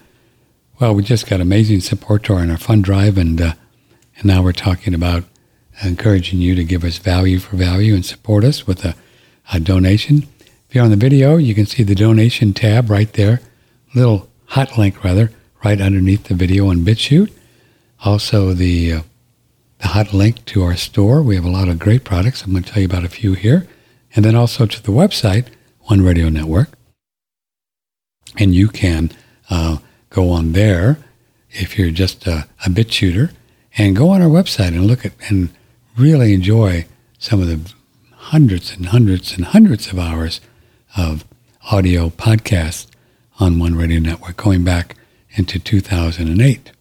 well, we just got amazing support to our, in our fund drive, and, uh, and now we're talking about encouraging you to give us value for value and support us with a, a donation. If you're on the video, you can see the donation tab right there, little hot link rather, right underneath the video on BitChute. Also the, uh, the hot link to our store. We have a lot of great products. I'm going to tell you about a few here. And then also to the website, One Radio Network. And you can uh, go on there if you're just a, a BitChuter And go on our website and look at and really enjoy some of the hundreds and hundreds and hundreds of hours of audio podcasts on One Radio Network going back into two thousand eight.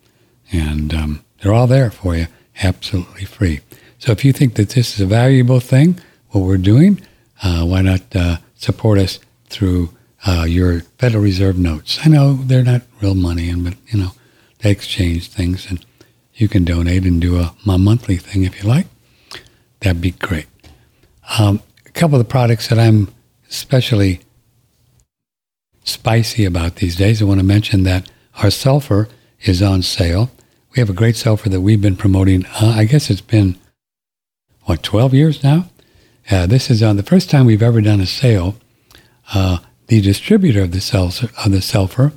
And um, they're all there for you, absolutely free. So if you think that this is a valuable thing, what we're doing, uh, why not uh, support us through uh, your Federal Reserve notes? I know they're not real money, and but you know they exchange things, and you can donate and do a, a monthly thing if you like. That'd be great. Um, a couple of the products that I'm especially spicy about these days, I want to mention that our sulfur is on sale. We have a great sulfur that we've been promoting. Uh, I guess it's been, what, twelve years now? Uh, this is on the first time we've ever done a sale. Uh, the distributor of the sulfur, of the sulfur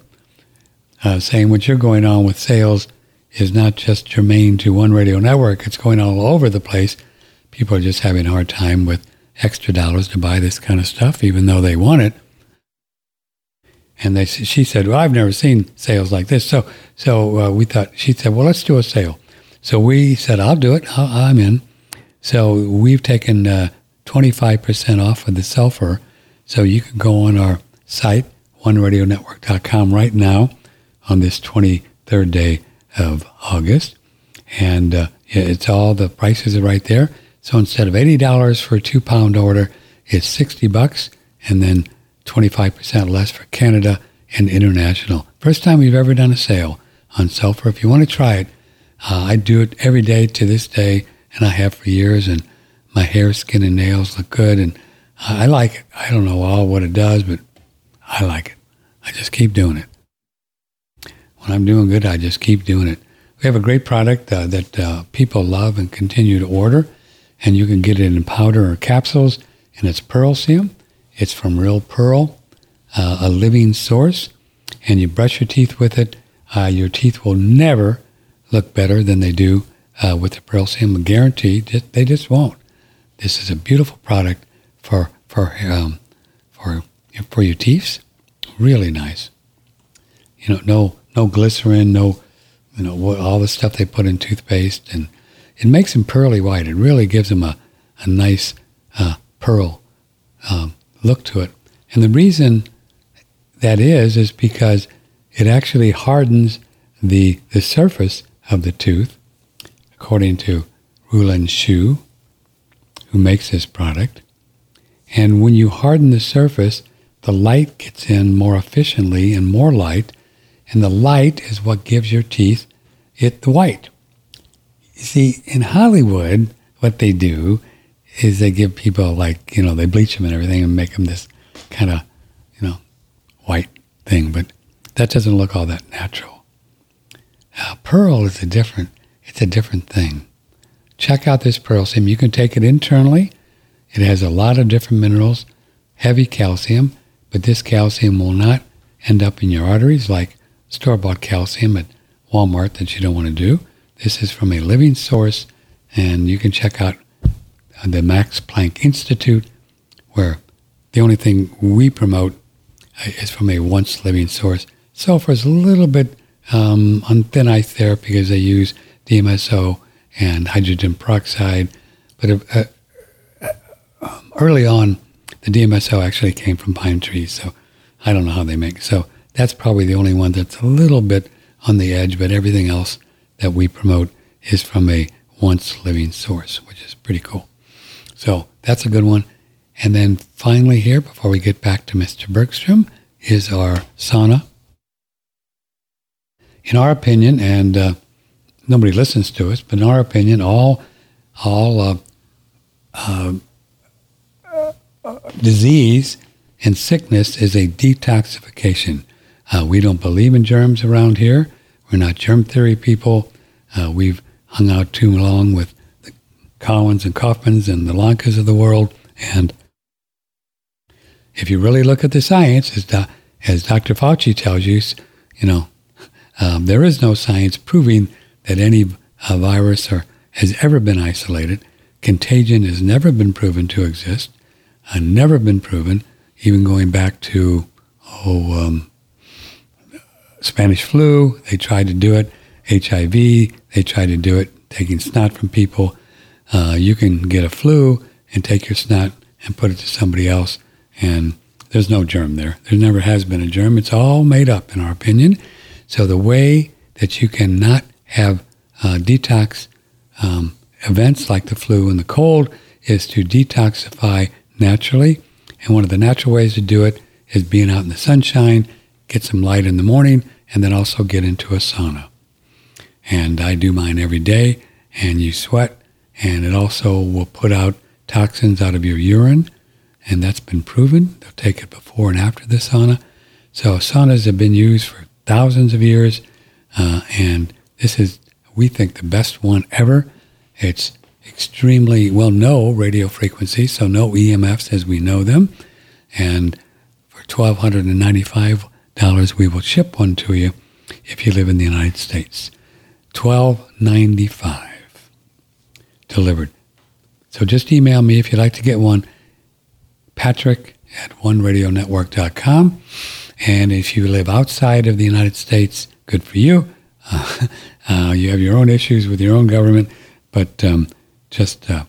uh, saying what you're going on with sales is not just germane to One Radio Network. It's going all over the place. People are just having a hard time with extra dollars to buy this kind of stuff, even though they want it. And they, she said, well, I've never seen sales like this. So so uh, we thought, she said, well, let's do a sale. So we said, I'll do it. I'll, I'm in. So we've taken uh, twenty-five percent off of the sulfur. So you can go on our site, one radio network dot com, right now on this twenty-third day of August. And uh, it's all, the prices are right there. So instead of eighty dollars for a two pound order, it's sixty bucks, and then twenty-five percent less for Canada and international. First time we've ever done a sale on sulfur. If you want to try it, uh, I do it every day to this day, and I have for years, and my hair, skin, and nails look good, and uh, I like it. I don't know all what it does, but I like it. I just keep doing it. When I'm doing good, I just keep doing it. We have a great product uh, that uh, people love and continue to order, and you can get it in powder or capsules, and it's Pearlseum. It's from Real Pearl, uh, a living source, and you brush your teeth with it. Uh, your teeth will never look better than they do uh, with the Pearlseum. I guarantee they just won't. This is a beautiful product for for um, for for your teeth. Really nice. You know, no. No glycerin, no, you know, all the stuff they put in toothpaste, and it makes them pearly white. It really gives them a, a nice uh, pearl um, look to it. And the reason that is, is because it actually hardens the the surface of the tooth, according to Rulan Shu, who makes this product. And when you harden the surface, the light gets in more efficiently and more light. And the light is what gives your teeth it the white. You see, in Hollywood, what they do is they give people, like, you know, they bleach them and everything and make them this kind of, you know, white thing. But that doesn't look all that natural. Uh, pearl is a different, it's a different thing. Check out this Pearlseum. You can take it internally. It has a lot of different minerals, heavy calcium, but this calcium will not end up in your arteries like store-bought calcium at Walmart that you don't want to do. This is from a living source, and you can check out the Max Planck Institute, where the only thing we promote is from a once-living source. Sulfur is a little bit um, on thin ice there because they use D M S O and hydrogen peroxide. But if, uh, uh, early on, the D M S O actually came from pine trees, so I don't know how they make it. So that's probably the only one that's a little bit on the edge, but everything else that we promote is from a once-living source, which is pretty cool. So that's a good one. And then finally here, before we get back to Mister Bergstrom, is our sauna. In our opinion, and uh, nobody listens to us, but in our opinion, all, all uh, uh, disease and sickness is a detoxification. Uh, we don't believe in germs around here. We're not germ theory people. Uh, we've hung out too long with the Collins and Kaufmans and the Lankas of the world. And if you really look at the science, as, do, as Doctor Fauci tells you, you know, um, there is no science proving that any uh, virus or has ever been isolated. Contagion has never been proven to exist. Uh, never been proven, even going back to, oh, um, Spanish flu, they tried to do it. H I V, they tried to do it. taking snot from people. Uh, you can get a flu and take your snot and put it to somebody else, and there's no germ there. There never has been a germ. It's all made up, in our opinion. So the way that you cannot have uh, detox um, events like the flu and the cold is to detoxify naturally. And one of the natural ways to do it is being out in the sunshine, get some light in the morning, and then also get into a sauna. And I do mine every day, and you sweat, and it also will put out toxins out of your urine, and that's been proven. They'll take it before and after the sauna. So saunas have been used for thousands of years, uh, and this is, we think, the best one ever. It's extremely, well, no radio frequency, so no E M Fs as we know them. And for one thousand two hundred ninety-five dollars, we will ship one to you if you live in the United States. twelve ninety-five delivered. So just email me if you'd like to get one, Patrick at one radio network dot com. And if you live outside of the United States, good for you. Uh, uh, you have your own issues with your own government, but um, just uh,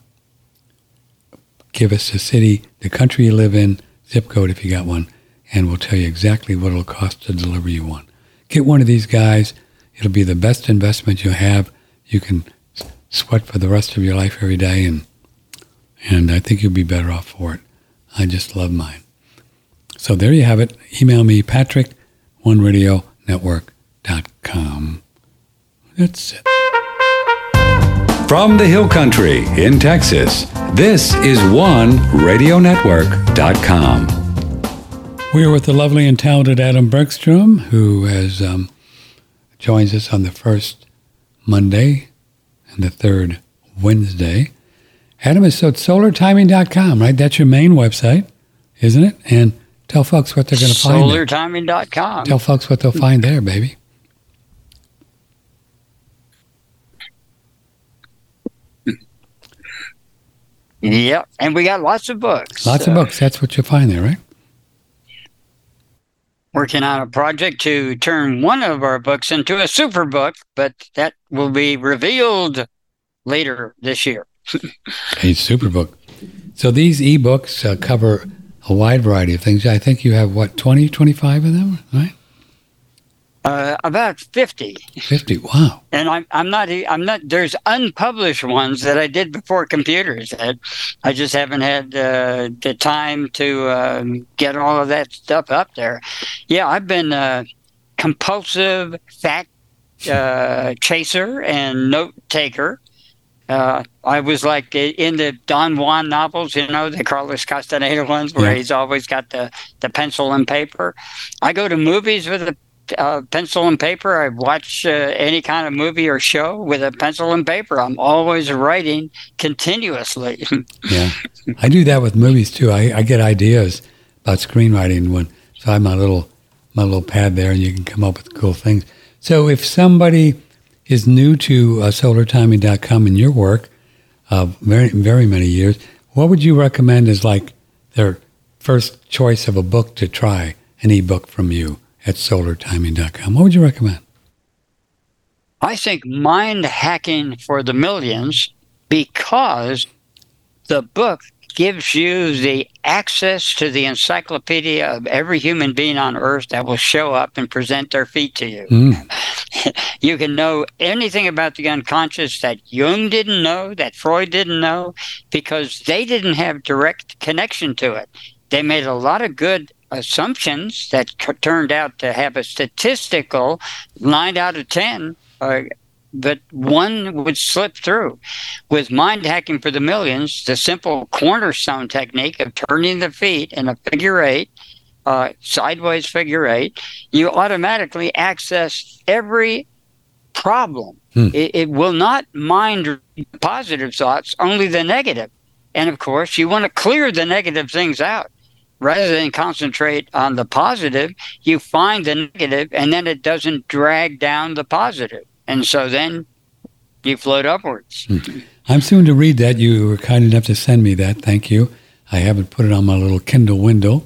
give us the city, the country you live in, zip code if you got one, and we'll tell you exactly what it'll cost to deliver you one. Get one of these guys. It'll be the best investment you'll have. You can sweat for the rest of your life every day, and and I think you'll be better off for it. I just love mine. So there you have it. Email me, Patrick, one radio network dot com. That's it. From the Hill Country in Texas, this is one radio network dot com. We're with the lovely and talented Adam Bergstrom, who has um, joins us on the first Monday and the third Wednesday. Adam is at solar timing dot com, right? That's your main website, isn't it? And tell folks what they're going to find there. solar timing dot com. Tell folks what they'll find there, baby. Yep, and we got lots of books. Lots so. of books. That's what you'll find there, right? Working on a project to turn one of our books into a super book, but that will be revealed later this year. A super book. So these ebooks uh, cover a wide variety of things. I think you have, what, twenty, twenty-five of them, right? Uh, about fifty. Fifty, wow! And I'm I'm not I'm not. There's unpublished ones that I did before computers. That I just haven't had uh, the time to uh, get all of that stuff up there. Yeah, I've been a compulsive fact uh, chaser and note taker. Uh, I was like in the Don Juan novels, you know, the Carlos Castaneda ones, where yeah. he's always got the the pencil and paper. I go to movies with a Uh, pencil and paper. I watch uh, any kind of movie or show with a pencil and paper. I'm always writing continuously. Yeah, I do that with movies too. I, I get ideas about screenwriting when so I have my little my little pad there, and you can come up with cool things. So if somebody is new to uh, solar timing dot com and your work of uh, very very many years, what would you recommend as like their first choice of a book to try, an ebook from you at solar timing dot com? What would you recommend? I think Mind Hacking for the Millions, because the book gives you the access to the encyclopedia of every human being on earth that will show up and present their feet to you. Mm. You can know anything about the unconscious that Jung didn't know, that Freud didn't know, because they didn't have direct connection to it. They made a lot of good assumptions that c- turned out to have a statistical nine out of ten, uh, but one would slip through. With Mind Hacking for the Millions, the simple cornerstone technique of turning the feet in a figure eight, uh, sideways figure eight, you automatically access every problem. Hmm. It, it will not mind positive thoughts, only the negative. And of course, you want to clear the negative things out. Rather than concentrate on the positive, you find the negative, and then it doesn't drag down the positive. And so then you float upwards. Mm. I'm soon to read that. You were kind enough to send me that. Thank you. I haven't put it on my little Kindle window,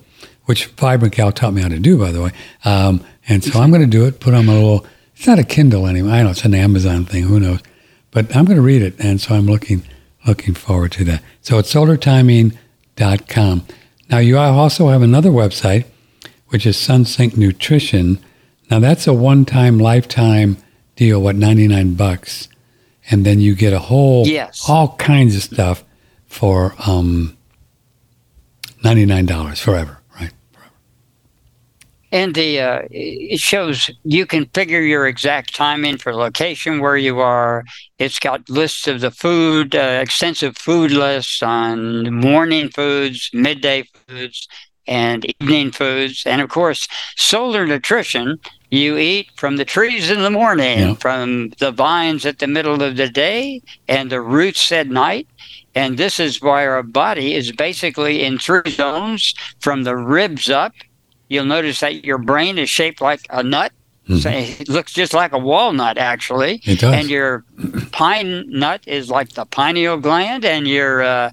which Vibrant Gal taught me how to do, by the way. Um, and so I'm going to do it, put on my little, it's not a Kindle anymore. I know it's an Amazon thing. Who knows? but I'm going to read it, and so I'm looking looking forward to that. So it's solar timing dot com. Now, you also have another website, which is Sunsync Nutrition. Now, that's a one-time, lifetime deal, what, ninety-nine bucks, and then you get a whole, yes. all kinds of stuff for um, ninety-nine dollars forever, right? Forever. And the uh, it shows you can figure your exact timing for location where you are. It's got lists of the food, uh, extensive food lists on morning foods, midday foods, and evening foods, and of course, solar nutrition. You eat from the trees in the morning, yeah. from the vines at the middle of the day, and the roots at night. And this is why our body is basically in three zones from the ribs up. You'll notice that your brain is shaped like a nut. Mm-hmm. So it looks just like a walnut, actually. It does. And your pine nut is like the pineal gland, and your uh,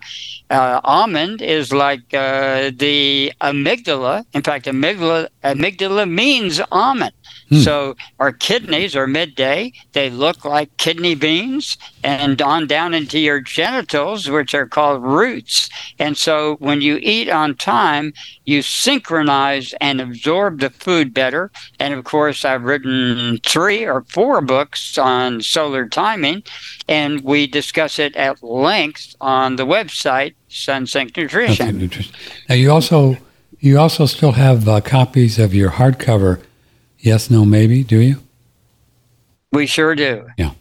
uh, almond is like uh, the amygdala. In fact, amygdala amygdala means almond. Hmm. So our kidneys are midday. They look like kidney beans, and on down into your genitals, which are called roots. And so when you eat on time, you synchronize and absorb the food better. And of course, I've written three or four books on solar timing, and we discuss it at length on the website, Sunsync Nutrition. Okay. Now, you also, you also still have uh, copies of your hardcover Yes, No, Maybe, do you? We sure do. Yeah,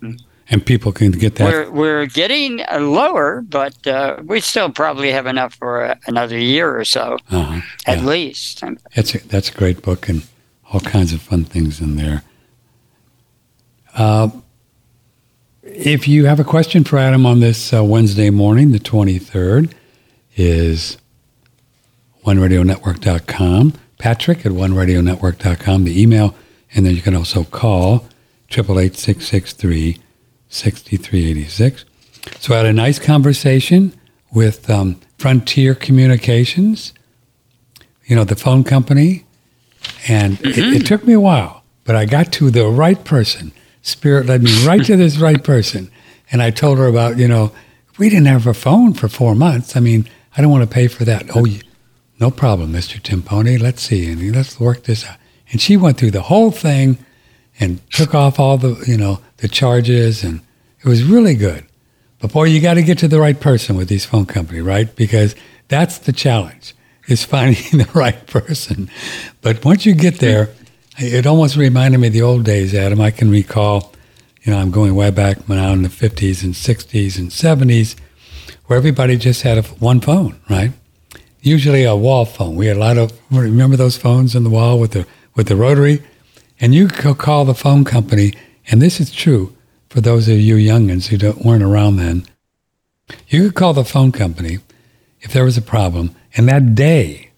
and people can get that. We're, we're getting lower, but uh, we still probably have enough for uh, another year or so, uh-huh. at yeah. least. That's a, that's a great book, and all kinds of fun things in there. Uh, if you have a question for Adam on this uh, Wednesday morning, the twenty-third, is one radio network dot com. Patrick at one radio network dot com, the email, and then you can also call eight eight eight, six six three, six three eight six. So I had a nice conversation with um, Frontier Communications, you know, the phone company, and mm-hmm. it, it took me a while, but I got to the right person. Spirit led me right to this right person, and I told her about, you know, we didn't have a phone for four months. I mean, I don't want to pay for that. Oh, yeah. No problem, Mister Timpone. Let's see, and let's work this out. And she went through the whole thing and took off all the, you know, the charges, and it was really good. But boy, you got to get to the right person with these phone company, right? Because that's the challenge, is finding the right person. But once you get there, it almost reminded me of the old days, Adam. I can recall, you know, I'm going way back now in the fifties and sixties and seventies, where everybody just had a, one phone, right? Usually a wall phone. We had a lot of, remember those phones in the wall with the with the rotary? And you could call the phone company, and this is true for those of you youngins who don't, weren't around then. You could call the phone company if there was a problem, and that day,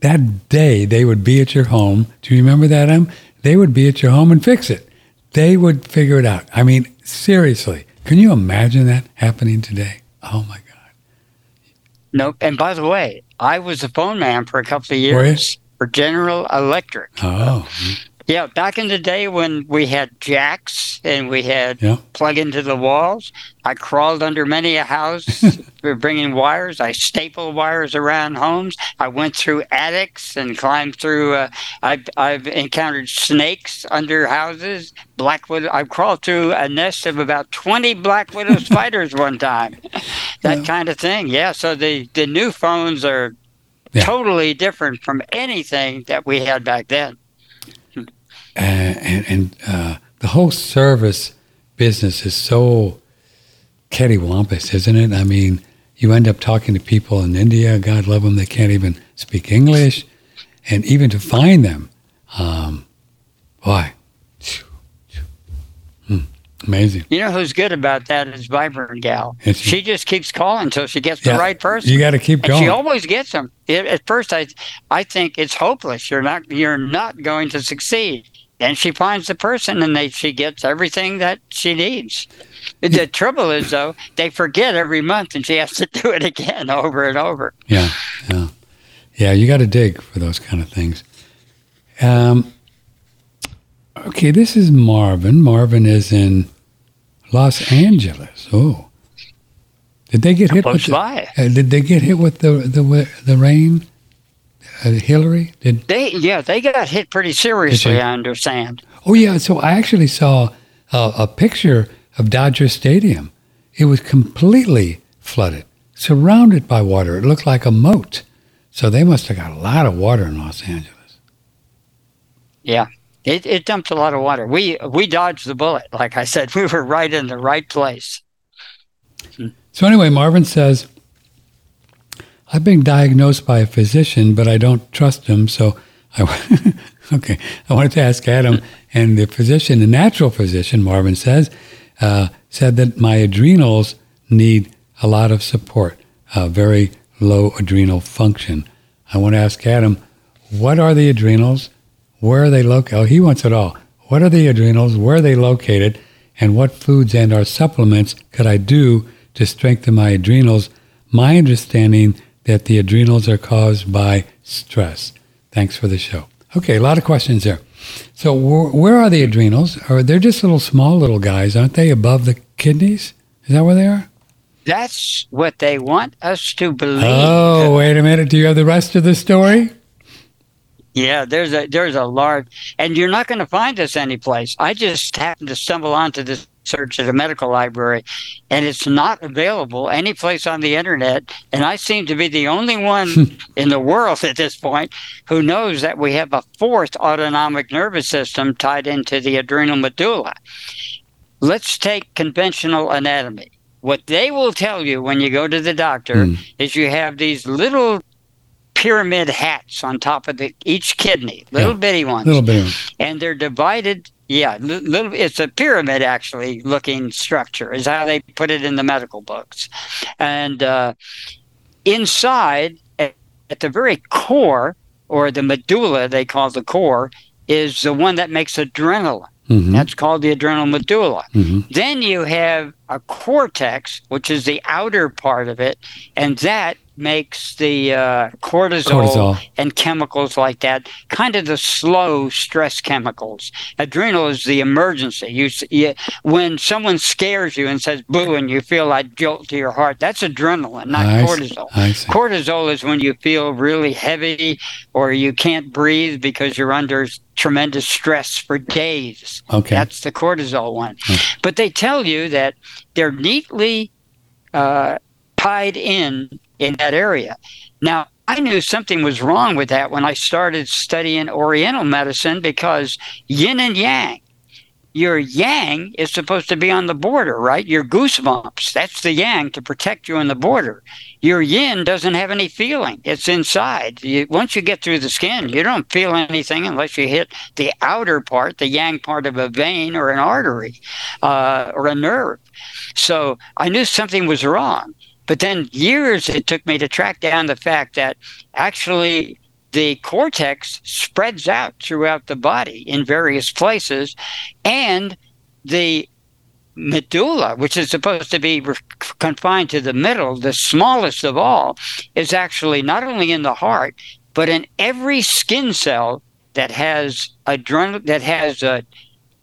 that day they would be at your home. Do you remember that, Em? They would be at your home and fix it. They would figure it out. I mean, seriously, can you imagine that happening today? Oh, my God. Nope. And by the way, I was a phone man for a couple of years for General Electric. Oh. Yeah, back in the day when we had jacks and we had yeah. plug into the walls, I crawled under many a house bringing wires. I stapled wires around homes. I went through attics and climbed through. Uh, I've, I've encountered snakes under houses. Black widow. I crawled through a nest of about twenty black widow spiders one time. That yeah. kind of thing. Yeah, so the, the new phones are yeah. totally different from anything that we had back then. Uh, and and uh, the whole service business is so cattywampus, isn't it? I mean, you end up talking to people in India, God love them, they can't even speak English. And even to find them, um, boy, hmm, amazing. You know who's good about that is Vibrant Gal. It's, she just keeps calling until she gets yeah, the right person. You got to keep going. And she always gets them. It, at first, I I think it's hopeless. You're not you're not going to succeed. And she finds the person, and they, she gets everything that she needs. The trouble is, though, they forget every month, and she has to do it again over and over. Yeah, yeah, yeah. You got to dig for those kind of things. Um, okay, this is Marvin. Marvin is in Los Angeles. Oh, did they get hit? With the, uh, did they get hit with the the the rain? Uh, Hillary? Did they? Yeah, they got hit pretty seriously. I understand. Oh yeah. So I actually saw a, a picture of Dodger Stadium. It was completely flooded, surrounded by water. It looked like a moat. So they must have got a lot of water in Los Angeles. Yeah, it it dumped a lot of water. We we dodged the bullet. Like I said, we were right in the right place. So anyway, Marvin says, I've been diagnosed by a physician, but I don't trust him. So I, okay, I wanted to ask Adam, and the physician, the natural physician, Marvin says, uh, said that my adrenals need a lot of support, uh, very low adrenal function. I want to ask Adam, what are the adrenals? Where are they located? Oh, he wants it all. What are the adrenals? Where are they located? And what foods and or supplements could I do to strengthen my adrenals? My understanding that the adrenals are caused by stress. Thanks for the show. Okay, a lot of questions there. So wh- where are the adrenals? Or they're just little small little guys, aren't they, above the kidneys? Is that where they are? That's what they want us to believe. Oh, wait a minute. Do you have the rest of the story? Yeah, there's a there's a large, and you're not going to find this anyplace. I just happened to stumble onto this search at a medical library, and it's not available anyplace on the internet. And I seem to be the only one in the world at this point who knows that we have a fourth autonomic nervous system tied into the adrenal medulla. Let's take conventional anatomy. What they will tell you when you go to the doctor mm. is you have these little pyramid hats on top of the, each kidney, little yeah, bitty ones. Little bitty ones. And they're divided, yeah, little. It's a pyramid, actually, looking structure is how they put it in the medical books. And uh, inside, at, at the very core, or the medulla, they call the core, is the one that makes adrenaline. Mm-hmm. That's called the adrenal medulla. Mm-hmm. Then you have a cortex, which is the outer part of it, and that makes the uh, cortisol, cortisol and chemicals like that, kind of the slow stress chemicals. Adrenal is the emergency. You, you when someone scares you and says boo and you feel like jolt to your heart, that's adrenaline, not I cortisol. See, I see. Cortisol is when you feel really heavy or you can't breathe because you're under tremendous stress for days. Okay. That's the cortisol one. Okay. But they tell you that they're neatly uh, tied in in that area. Now, I knew something was wrong with that when I started studying Oriental medicine, because yin and yang, your yang is supposed to be on the border, right? Your goosebumps, that's the yang to protect you on the border. Your yin doesn't have any feeling. It's inside. You, once you get through the skin, you don't feel anything unless you hit the outer part, the yang part of a vein or an artery uh, or a nerve. So I knew something was wrong. But then years it took me to track down the fact that actually the cortex spreads out throughout the body in various places, and the medulla, which is supposed to be re- confined to the middle, the smallest of all, is actually not only in the heart, but in every skin cell that has adrenal, that has a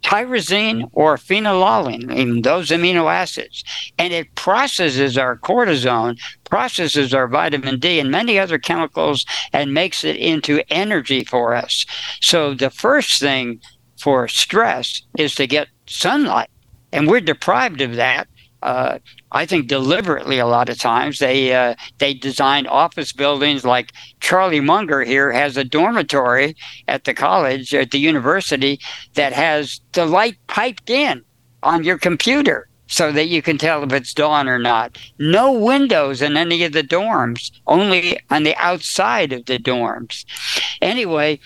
tyrosine or phenylalanine, those amino acids, and it processes our cortisone, processes our vitamin D and many other chemicals, and makes it into energy for us. So the first thing for stress is to get sunlight, and we're deprived of that. Uh, I think deliberately a lot of times. They uh, they design office buildings like Charlie Munger here has a dormitory at the college, at the university, that has the light piped in on your computer so that you can tell if it's dawn or not. No windows in any of the dorms, only on the outside of the dorms. Anyway,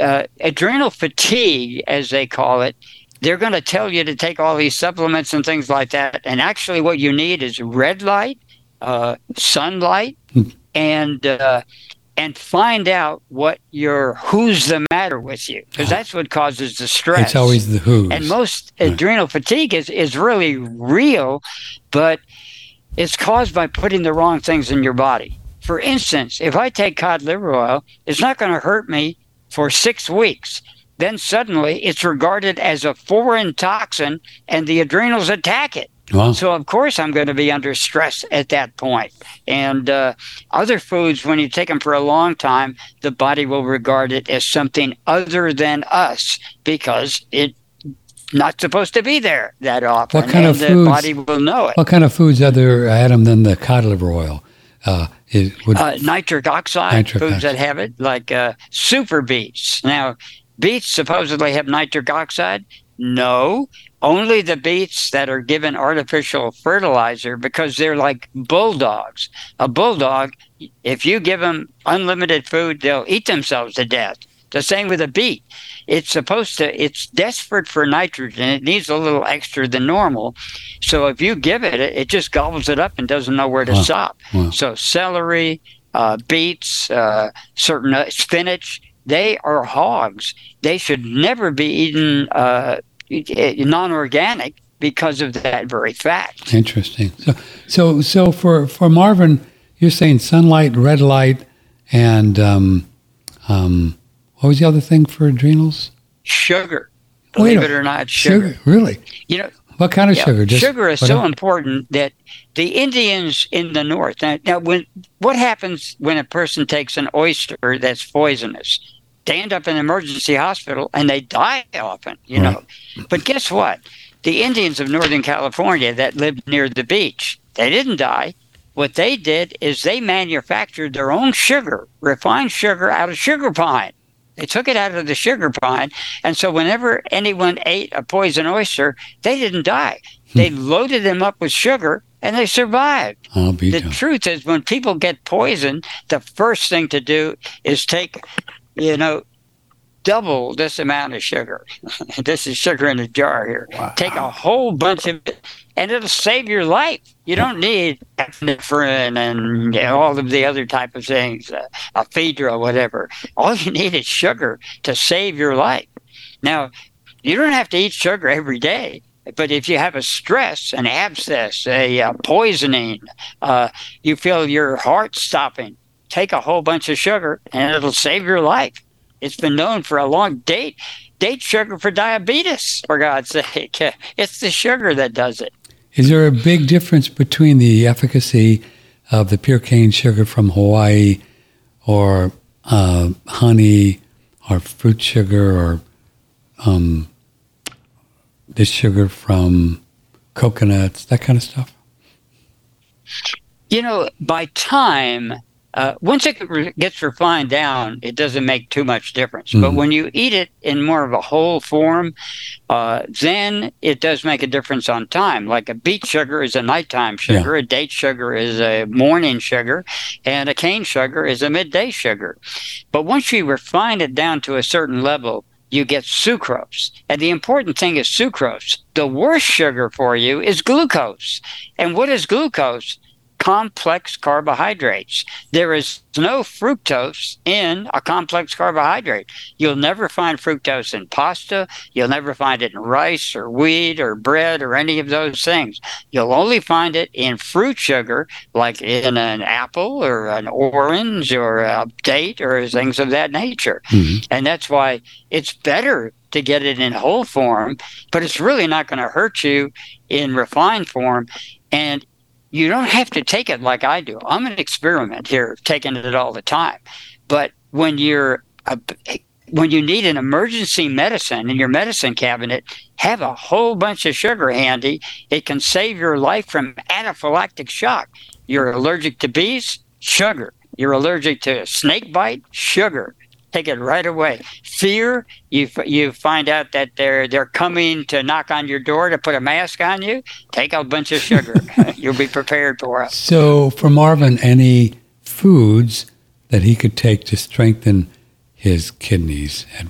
uh, adrenal fatigue, as they call it, they're going to tell you to take all these supplements and things like that. And actually what you need is red light, uh, sunlight, and uh, and find out what your who's the matter with you, because that's what causes the stress. It's always the who's. And most right. adrenal fatigue is, is really real, but it's caused by putting the wrong things in your body. For instance, if I take cod liver oil, it's not going to hurt me for six weeks. Then suddenly it's regarded as a foreign toxin and the adrenals attack it. Wow. So, of course, I'm going to be under stress at that point. And uh, other foods, when you take them for a long time, the body will regard it as something other than us because it's not supposed to be there that often. What kind and of the foods, body will know it. What kind of foods are there, Adam, than the cod liver oil? Uh, it would, uh, nitric oxide, nitric foods oxide. that have it, like uh, super beets. Now, beets supposedly have nitric oxide. No, only the beets that are given artificial fertilizer because they're like bulldogs. A bulldog, if you give them unlimited food, they'll eat themselves to death. The same with a beet. It's supposed to, it's desperate for nitrogen. It needs a little extra than normal. So if you give it, it just gobbles it up and doesn't know where to wow. stop. Wow. So celery, uh, beets, uh, certain uh, spinach, they are hogs. They should never be eaten uh, non-organic because of that very fact. Interesting. So, so, so for, for Marvin, you're saying sunlight, red light, and um, um, what was the other thing for adrenals? Sugar. Believe Wait, it or not, sugar. sugar. Really? You know. What kind of yeah, sugar? Just sugar is whatever. so important that the Indians in the north. Now, now when, what happens when a person takes an oyster that's poisonous? They end up in an emergency hospital and they die often, you right. know. But guess what? The Indians of Northern California that lived near the beach, they didn't die. What they did is they manufactured their own sugar, refined sugar out of sugar pine. They took it out of the sugar pine, and so whenever anyone ate a poison oyster, they didn't die. They hmm. loaded them up with sugar, and they survived. I'll be the done. truth is, when people get poisoned, the first thing to do is take, you know, double this amount of sugar. This is sugar in a jar here. Wow. Take a whole bunch of it, and it'll save your life. You don't need epinephrine and you know, all of the other type of things, uh, ephedra, whatever. All you need is sugar to save your life. Now, you don't have to eat sugar every day, but if you have a stress, an abscess, a uh, poisoning, uh, you feel your heart stopping, take a whole bunch of sugar and it'll save your life. It's been known for a long date. Date sugar for diabetes, for God's sake. It's the sugar that does it. Is there a big difference between the efficacy of the pure cane sugar from Hawaii or uh, honey or fruit sugar or um, this sugar from coconuts, that kind of stuff? You know, by time, uh, once it gets refined down, it doesn't make too much difference. Mm-hmm. But when you eat it in more of a whole form, Uh, then it does make a difference on time. Like a beet sugar is a nighttime sugar, yeah. a date sugar is a morning sugar, and a cane sugar is a midday sugar. But once you refine it down to a certain level, you get sucrose. And the important thing is sucrose. The worst sugar for you is glucose. And what is glucose? Complex carbohydrates. There is no fructose in a complex carbohydrate. You'll never find fructose in pasta. You'll never find it in rice or wheat or bread or any of those things. You'll only find it in fruit sugar, like in an apple or an orange or a date or things of that nature. Mm-hmm. And that's why it's better to get it in whole form, but it's really not going to hurt you in refined form. And you don't have to take it like I do. I'm an experiment here, taking it all the time. But when you're a, when you need an emergency medicine in your medicine cabinet, have a whole bunch of sugar handy. It can save your life from anaphylactic shock. You're allergic to bees? Sugar. You're allergic to snake bite? Sugar. Take it right away. Fear, you you find out that they're they're coming to knock on your door to put a mask on you, take a bunch of sugar. You'll be prepared for it. So for Marvin, any foods that he could take to strengthen his kidneys? And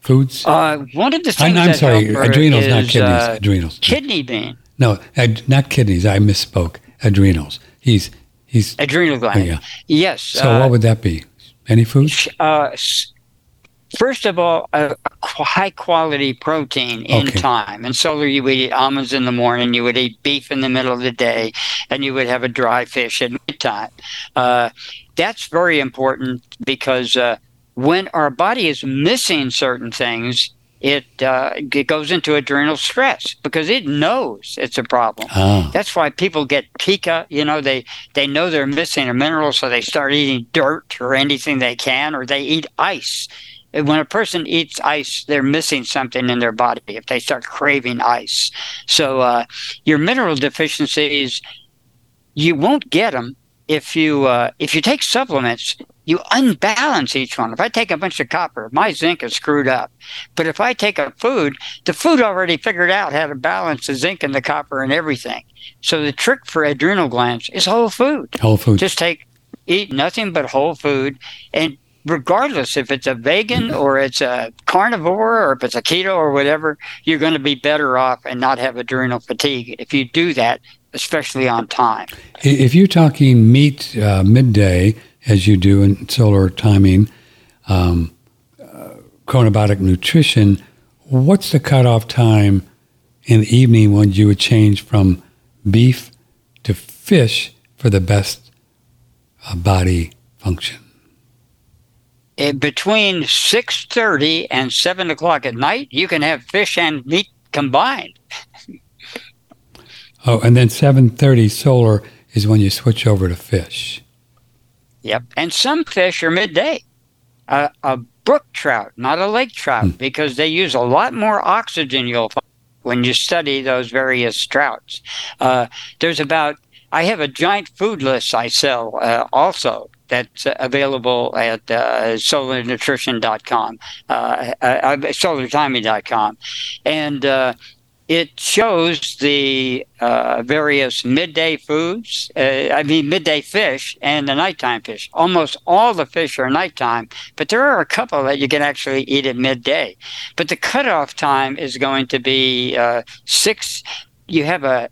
foods? Uh, one of the things I, I'm that sorry, adrenals, is, not kidneys. Uh, adrenals. Kidney bean. No, ad, not kidneys. I misspoke. Adrenals. He's he's adrenal gland. Oh, yeah. Yes. So uh, what would that be? Any food? Uh, first of all, a, a high-quality protein in okay. time. And so you would eat almonds in the morning, you would eat beef in the middle of the day, and you would have a dry fish at midtime. Uh, that's very important because uh, when our body is missing certain things, it uh, it goes into adrenal stress because it knows it's a problem. Oh. That's why people get pica. You know, they, they know they're missing a mineral, so they start eating dirt or anything they can, or they eat ice. When a person eats ice, they're missing something in their body if they start craving ice. So uh, your mineral deficiencies, you won't get them if you uh, if you take supplements. You unbalance each one. If I take a bunch of copper, my zinc is screwed up. But if I take a food, the food already figured out how to balance the zinc and the copper and everything. So the trick for adrenal glands is whole food. Whole food. Just take, eat nothing but whole food. And regardless if it's a vegan or it's a carnivore or if it's a keto or whatever, you're going to be better off and not have adrenal fatigue if you do that, especially on time. If you're talking meat uh, midday, as you do in solar timing, um, uh, chronobiotic nutrition, what's the cutoff time in the evening when you would change from beef to fish for the best uh, body function? It, between six thirty and seven o'clock at night, you can have fish and meat combined. Oh, and then seven thirty solar is when you switch over to fish. Yep, and some fish are midday. Uh, a brook trout, not a lake trout, mm. because they use a lot more oxygen, you'll find, when you study those various trouts. Uh, there's about, I have a giant food list I sell uh, also that's available at uh, solar nutrition dot com, uh, uh, solar timing dot com. And uh, it shows the uh, various midday foods, uh, I mean midday fish and the nighttime fish. Almost all the fish are nighttime, but there are a couple that you can actually eat at midday. But the cutoff time is going to be uh, six. You have a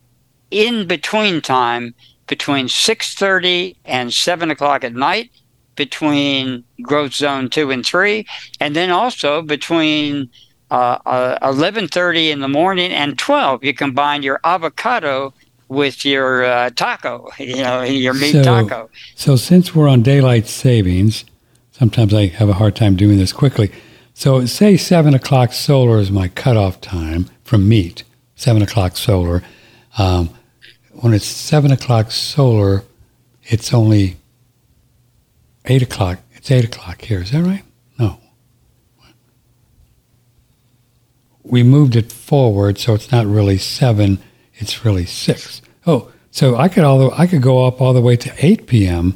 in-between time between six thirty and seven o'clock at night, between growth zone two and three, and then also between Uh, uh, eleven thirty in the morning and twelve, you combine your avocado with your uh, taco, you know, your meat so, taco. So since we're on daylight savings, sometimes I have a hard time doing this quickly. So say seven o'clock solar is my cutoff time from meat, seven o'clock solar. Um, when it's seven o'clock solar, it's only eight o'clock. It's eight o'clock here. Is that right? We moved it forward, so it's not really seven; it's really six. Oh, so I could all the, I could go up all the way to eight p.m.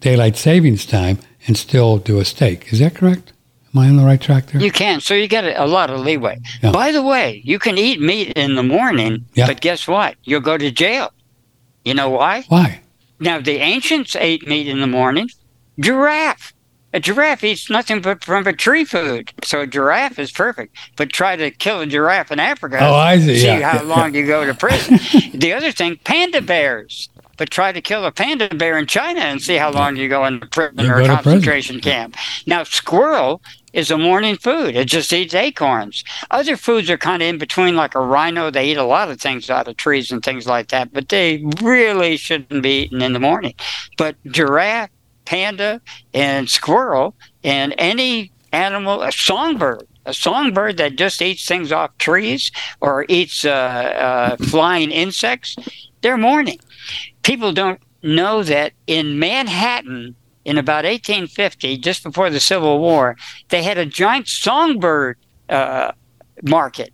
daylight savings time and still do a steak. Is that correct? Am I on the right track there? You can. So you get a lot of leeway. Yeah. By the way, you can eat meat in the morning, yeah. but guess what? You'll go to jail. You know why? Why? Now the ancients ate meat in the morning. Giraffe. A giraffe eats nothing but from a tree food, so a giraffe is perfect. But try to kill a giraffe in Africa. Oh, I see. See yeah, how yeah, long yeah. you go to prison. The other thing, panda bears. But try to kill a panda bear in China and see how long you go in prison or a concentration camp. Now, squirrel is a morning food. It just eats acorns. Other foods are kind of in between, like a rhino. They eat a lot of things out of trees and things like that, but they really shouldn't be eaten in the morning. But giraffe, panda and squirrel and any animal, a songbird, a songbird that just eats things off trees or eats uh, uh, flying insects, they're morning. People don't know that in Manhattan in about eighteen fifty, just before the Civil War, they had a giant songbird uh, market.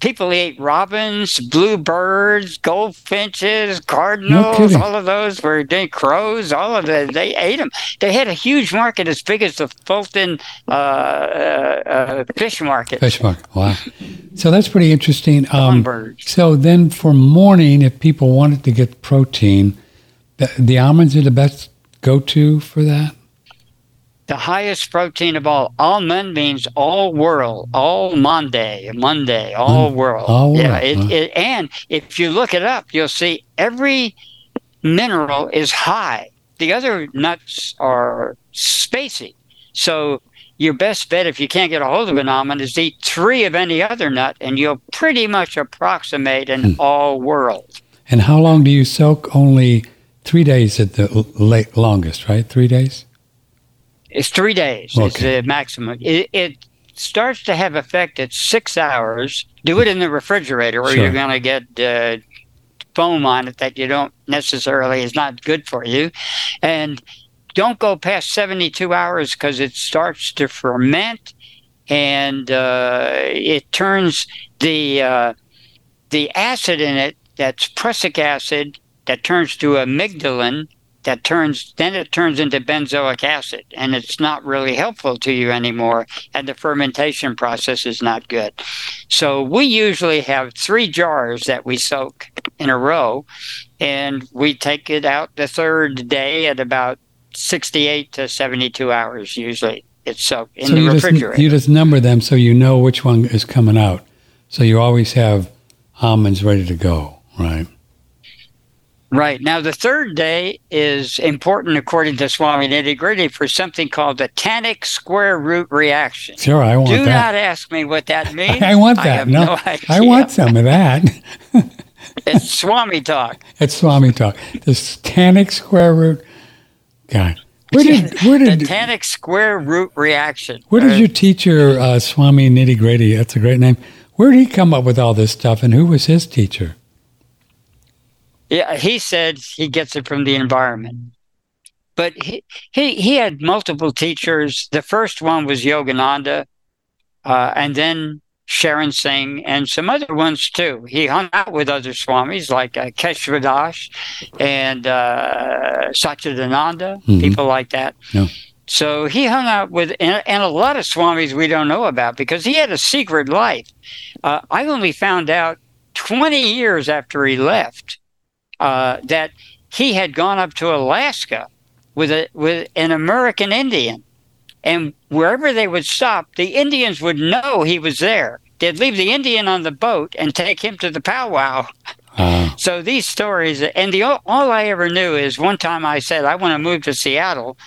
People ate robins, bluebirds, goldfinches, cardinals, no all of those were crows, all of them. They ate them. They had a huge market as big as the Fulton uh, uh, fish market. Fish market, wow. So that's pretty interesting. Um, so then for morning, if people wanted to get protein, the, the almonds are the best go-to for that? The highest protein of all. Almond means all world, all Monday, Monday, all mm, world. All yeah, world. It, it, and if you look it up, you'll see every mineral is high. The other nuts are spacey. So your best bet, if you can't get a hold of an almond, is to eat three of any other nut, and you'll pretty much approximate an mm. all world. And how long do you soak? Only three days at the late longest, right? Three days? It's three days okay. is the maximum. It, it starts to have effect at six hours. Do it in the refrigerator or sure. you're going to get uh, foam on it that you don't necessarily is not good for you. And don't go past seventy-two hours because it starts to ferment and uh, it turns the uh, the acid in it, that's prussic acid, that turns to amygdalin, that turns, then it turns into benzoic acid, and it's not really helpful to you anymore, and the fermentation process is not good. So we usually have three jars that we soak in a row, and we take it out the third day at about sixty-eight to seventy-two hours usually. It's soaked in so the refrigerator. Just, you just number them so you know which one is coming out. So you always have almonds ready to go, right? Right. Now, the third day is important, according to Swami Nitty Gritty, for something called the tannic square root reaction. Sure, I want Do that. Do not ask me what that means. I want that. I have no, no idea. I want some of that. It's Swami talk. It's Swami talk. This tannic square root. God. Where did, where did, the tannic square root reaction. Where did your teacher, uh, Swami Nitty Gritty, that's a great name, where did he come up with all this stuff, and who was his teacher? Yeah, he said he gets it from the environment. But he he, he had multiple teachers. The first one was Yogananda, uh, and then Sharon Singh, and some other ones too. He hung out with other swamis like uh, Keshavadas and uh, Satchidananda, mm-hmm. people like that. Yeah. So he hung out with, and, and a lot of swamis we don't know about because he had a secret life. Uh, I only found out twenty years after he left. Uh, that he had gone up to Alaska with a with an American Indian, and wherever they would stop, the Indians would know he was there. They'd leave the Indian on the boat and take him to the powwow. Uh, so these stories, and the all, all I ever knew is one time I said I want to move to Seattle,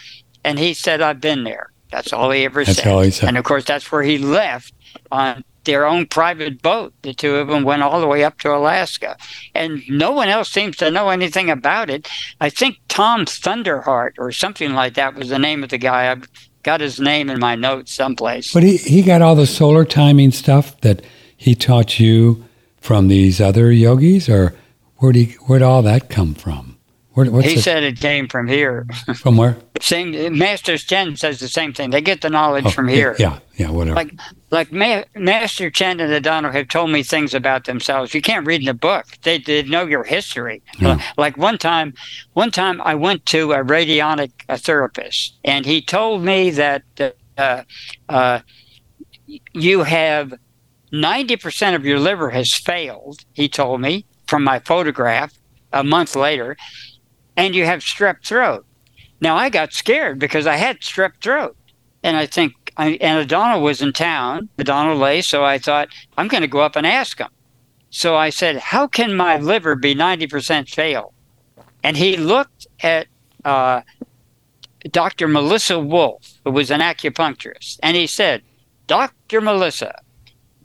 and he said I've been there. That's all he ever that's said. All he said. And of course, that's where he left on their own private boat. The two of them went all the way up to Alaska, and no one else seems to know anything about it. I think Tom Thunderheart or something like that was the name of the guy. I've got his name in my notes someplace. But he, he got all the solar timing stuff that he taught you from these other yogis, or where'd he, where'd all that come from? Where, what's he the, said it came from here. From where? Same, Master Chen says the same thing. They get the knowledge oh, from here. Yeah, yeah, whatever. Like, like Ma- Master Chen and Adano have told me things about themselves you can't read in the book. They, they know your history. Yeah. Like one time, one time I went to a radionic a therapist, and he told me that uh, uh, you have ninety percent of your liver has failed, he told me, from my photograph a month later. And you have strep throat. Now, I got scared because I had strep throat. And I think, I, and Adano was in town, Adano lay, so I thought, I'm going to go up and ask him. So I said, how can my liver be ninety percent failed? And he looked at uh, Doctor Melissa Wolf, who was an acupuncturist, and he said, Doctor Melissa,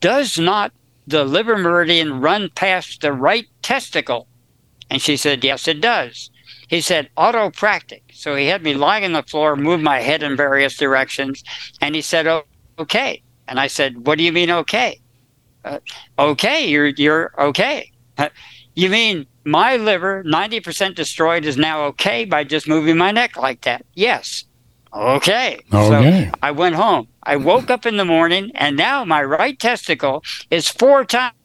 does not the liver meridian run past the right testicle? And she said, yes, it does. He said, autopractic. So he had me lying on the floor, moved my head in various directions, and he said, oh, okay. And I said, what do you mean okay? Uh, okay, you're you're okay. Uh, you mean my liver, ninety percent destroyed, is now okay by just moving my neck like that? Yes. Okay. okay. So I went home. I woke up in the morning, and now my right testicle is four times. times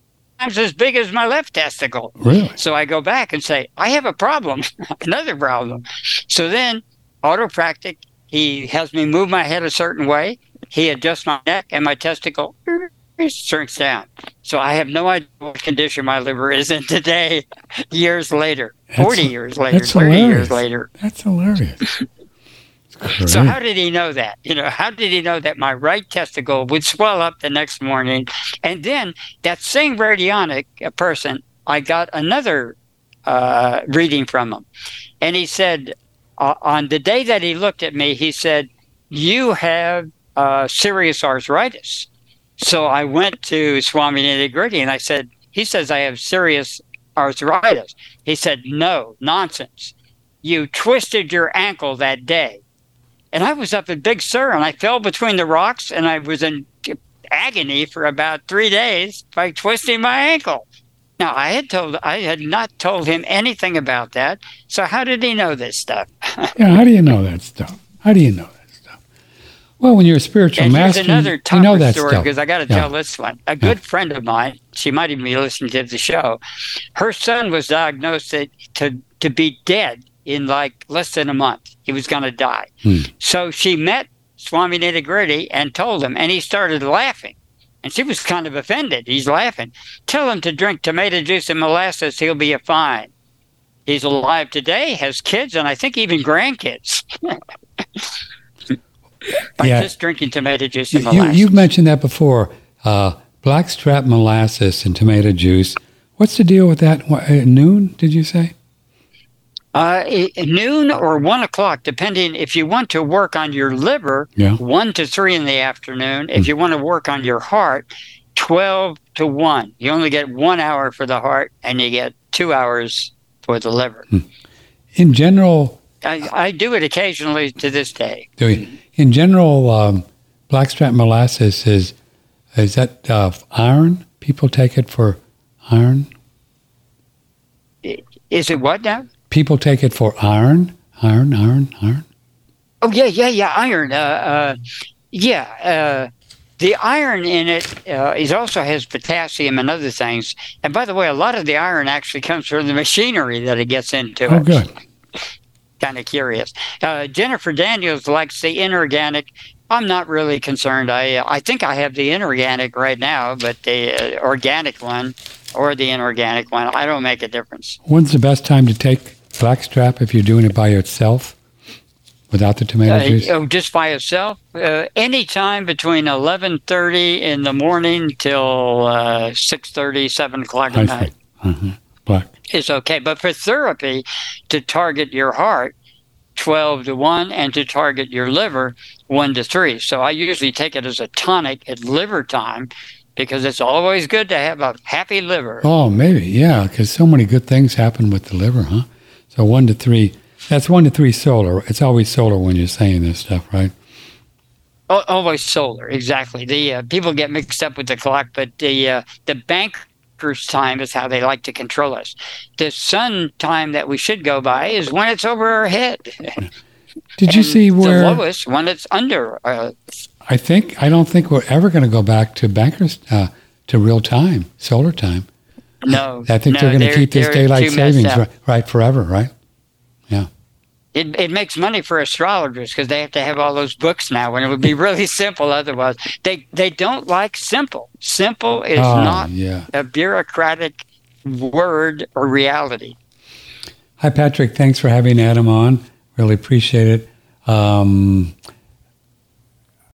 as big as my left testicle. Really? So I go back and say, I have a problem, another problem. So then, autopractic, he has me move my head a certain way. He adjusts my neck and my testicle shrinks down. So I have no idea what condition my liver is in today, years later, that's, forty years later, thirty years later. That's hilarious. Great. So how did he know that? You know, how did he know that my right testicle would swell up the next morning? And then that same radionic person, I got another uh, reading from him. And he said, uh, on the day that he looked at me, he said, you have uh, serious arthritis. So I went to Swami Nitty Gritty and I said, he says I have serious arthritis. He said, no, nonsense. You twisted your ankle that day. And I was up at Big Sur, and I fell between the rocks, and I was in agony for about three days by twisting my ankle. Now, I had told, I had not told him anything about that. So how did he know this stuff? yeah, how do you know that stuff? How do you know that stuff? Well, when you're a spiritual and master, another you know that story, stuff. Because I got to yeah. tell this one. A good yeah. friend of mine, she might even be listening to the show, her son was diagnosed to, to, to be dead in like less than a month. He was going to die. Hmm. So she met Swami Nitty Gritty and told him, and he started laughing. And she was kind of offended. He's laughing. Tell him to drink tomato juice and molasses. He'll be fine. He's alive today, has kids, and I think even grandkids. By yeah. just drinking tomato juice and molasses. You, you've mentioned that before. Uh, blackstrap molasses and tomato juice. What's the deal with that? What, at noon, did you say? Uh, noon or one o'clock, depending if you want to work on your liver, yeah. one to three in the afternoon. If mm. you want to work on your heart, twelve to one. You only get one hour for the heart, and you get two hours for the liver. Mm. In general... I, I do it occasionally to this day. Do you? In general, um, blackstrap molasses is, is that uh, iron? People take it for iron? Is it what now? People take it for iron, iron, iron, iron. Oh, yeah, yeah, yeah, iron. Uh, uh, yeah, uh, the iron in it uh, is also has potassium and other things. And by the way, a lot of the iron actually comes from the machinery that it gets into. Oh, good. Kind of curious. Uh, Jennifer Daniels likes the inorganic. I'm not really concerned. I I think I have the inorganic right now, but the uh, organic one or the inorganic one, I don't make a difference. When's the best time to take blackstrap if you're doing it by yourself without the tomato uh, juice? Oh, just by yourself? Uh, any time between eleven thirty in the morning till uh, six thirty, seven o'clock at I night. Uh-huh. Black. It's okay. But for therapy, to target your heart, twelve to one, and to target your liver, one to three. So I usually take it as a tonic at liver time because it's always good to have a happy liver. Oh, maybe, yeah, because so many good things happen with the liver, huh? So one to three, that's one to three solar. It's always solar when you're saying this stuff, right? Oh, always solar, exactly. The uh, people get mixed up with the clock, but the uh, the banker's time is how they like to control us. The sun time that we should go by is when it's over our head. Did you see where the lowest one that's under? Uh, I think I don't think we're ever going to go back to bankers uh, to real time, solar time. No, I think no, they're going to keep this daylight savings right, right forever, right? Yeah. It it makes money for astrologers because they have to have all those books now, and it would be really simple otherwise. They they don't like simple. Simple is oh, not yeah. a bureaucratic word or reality. Hi, Patrick. Thanks for having Adam on. Really appreciate it. Um,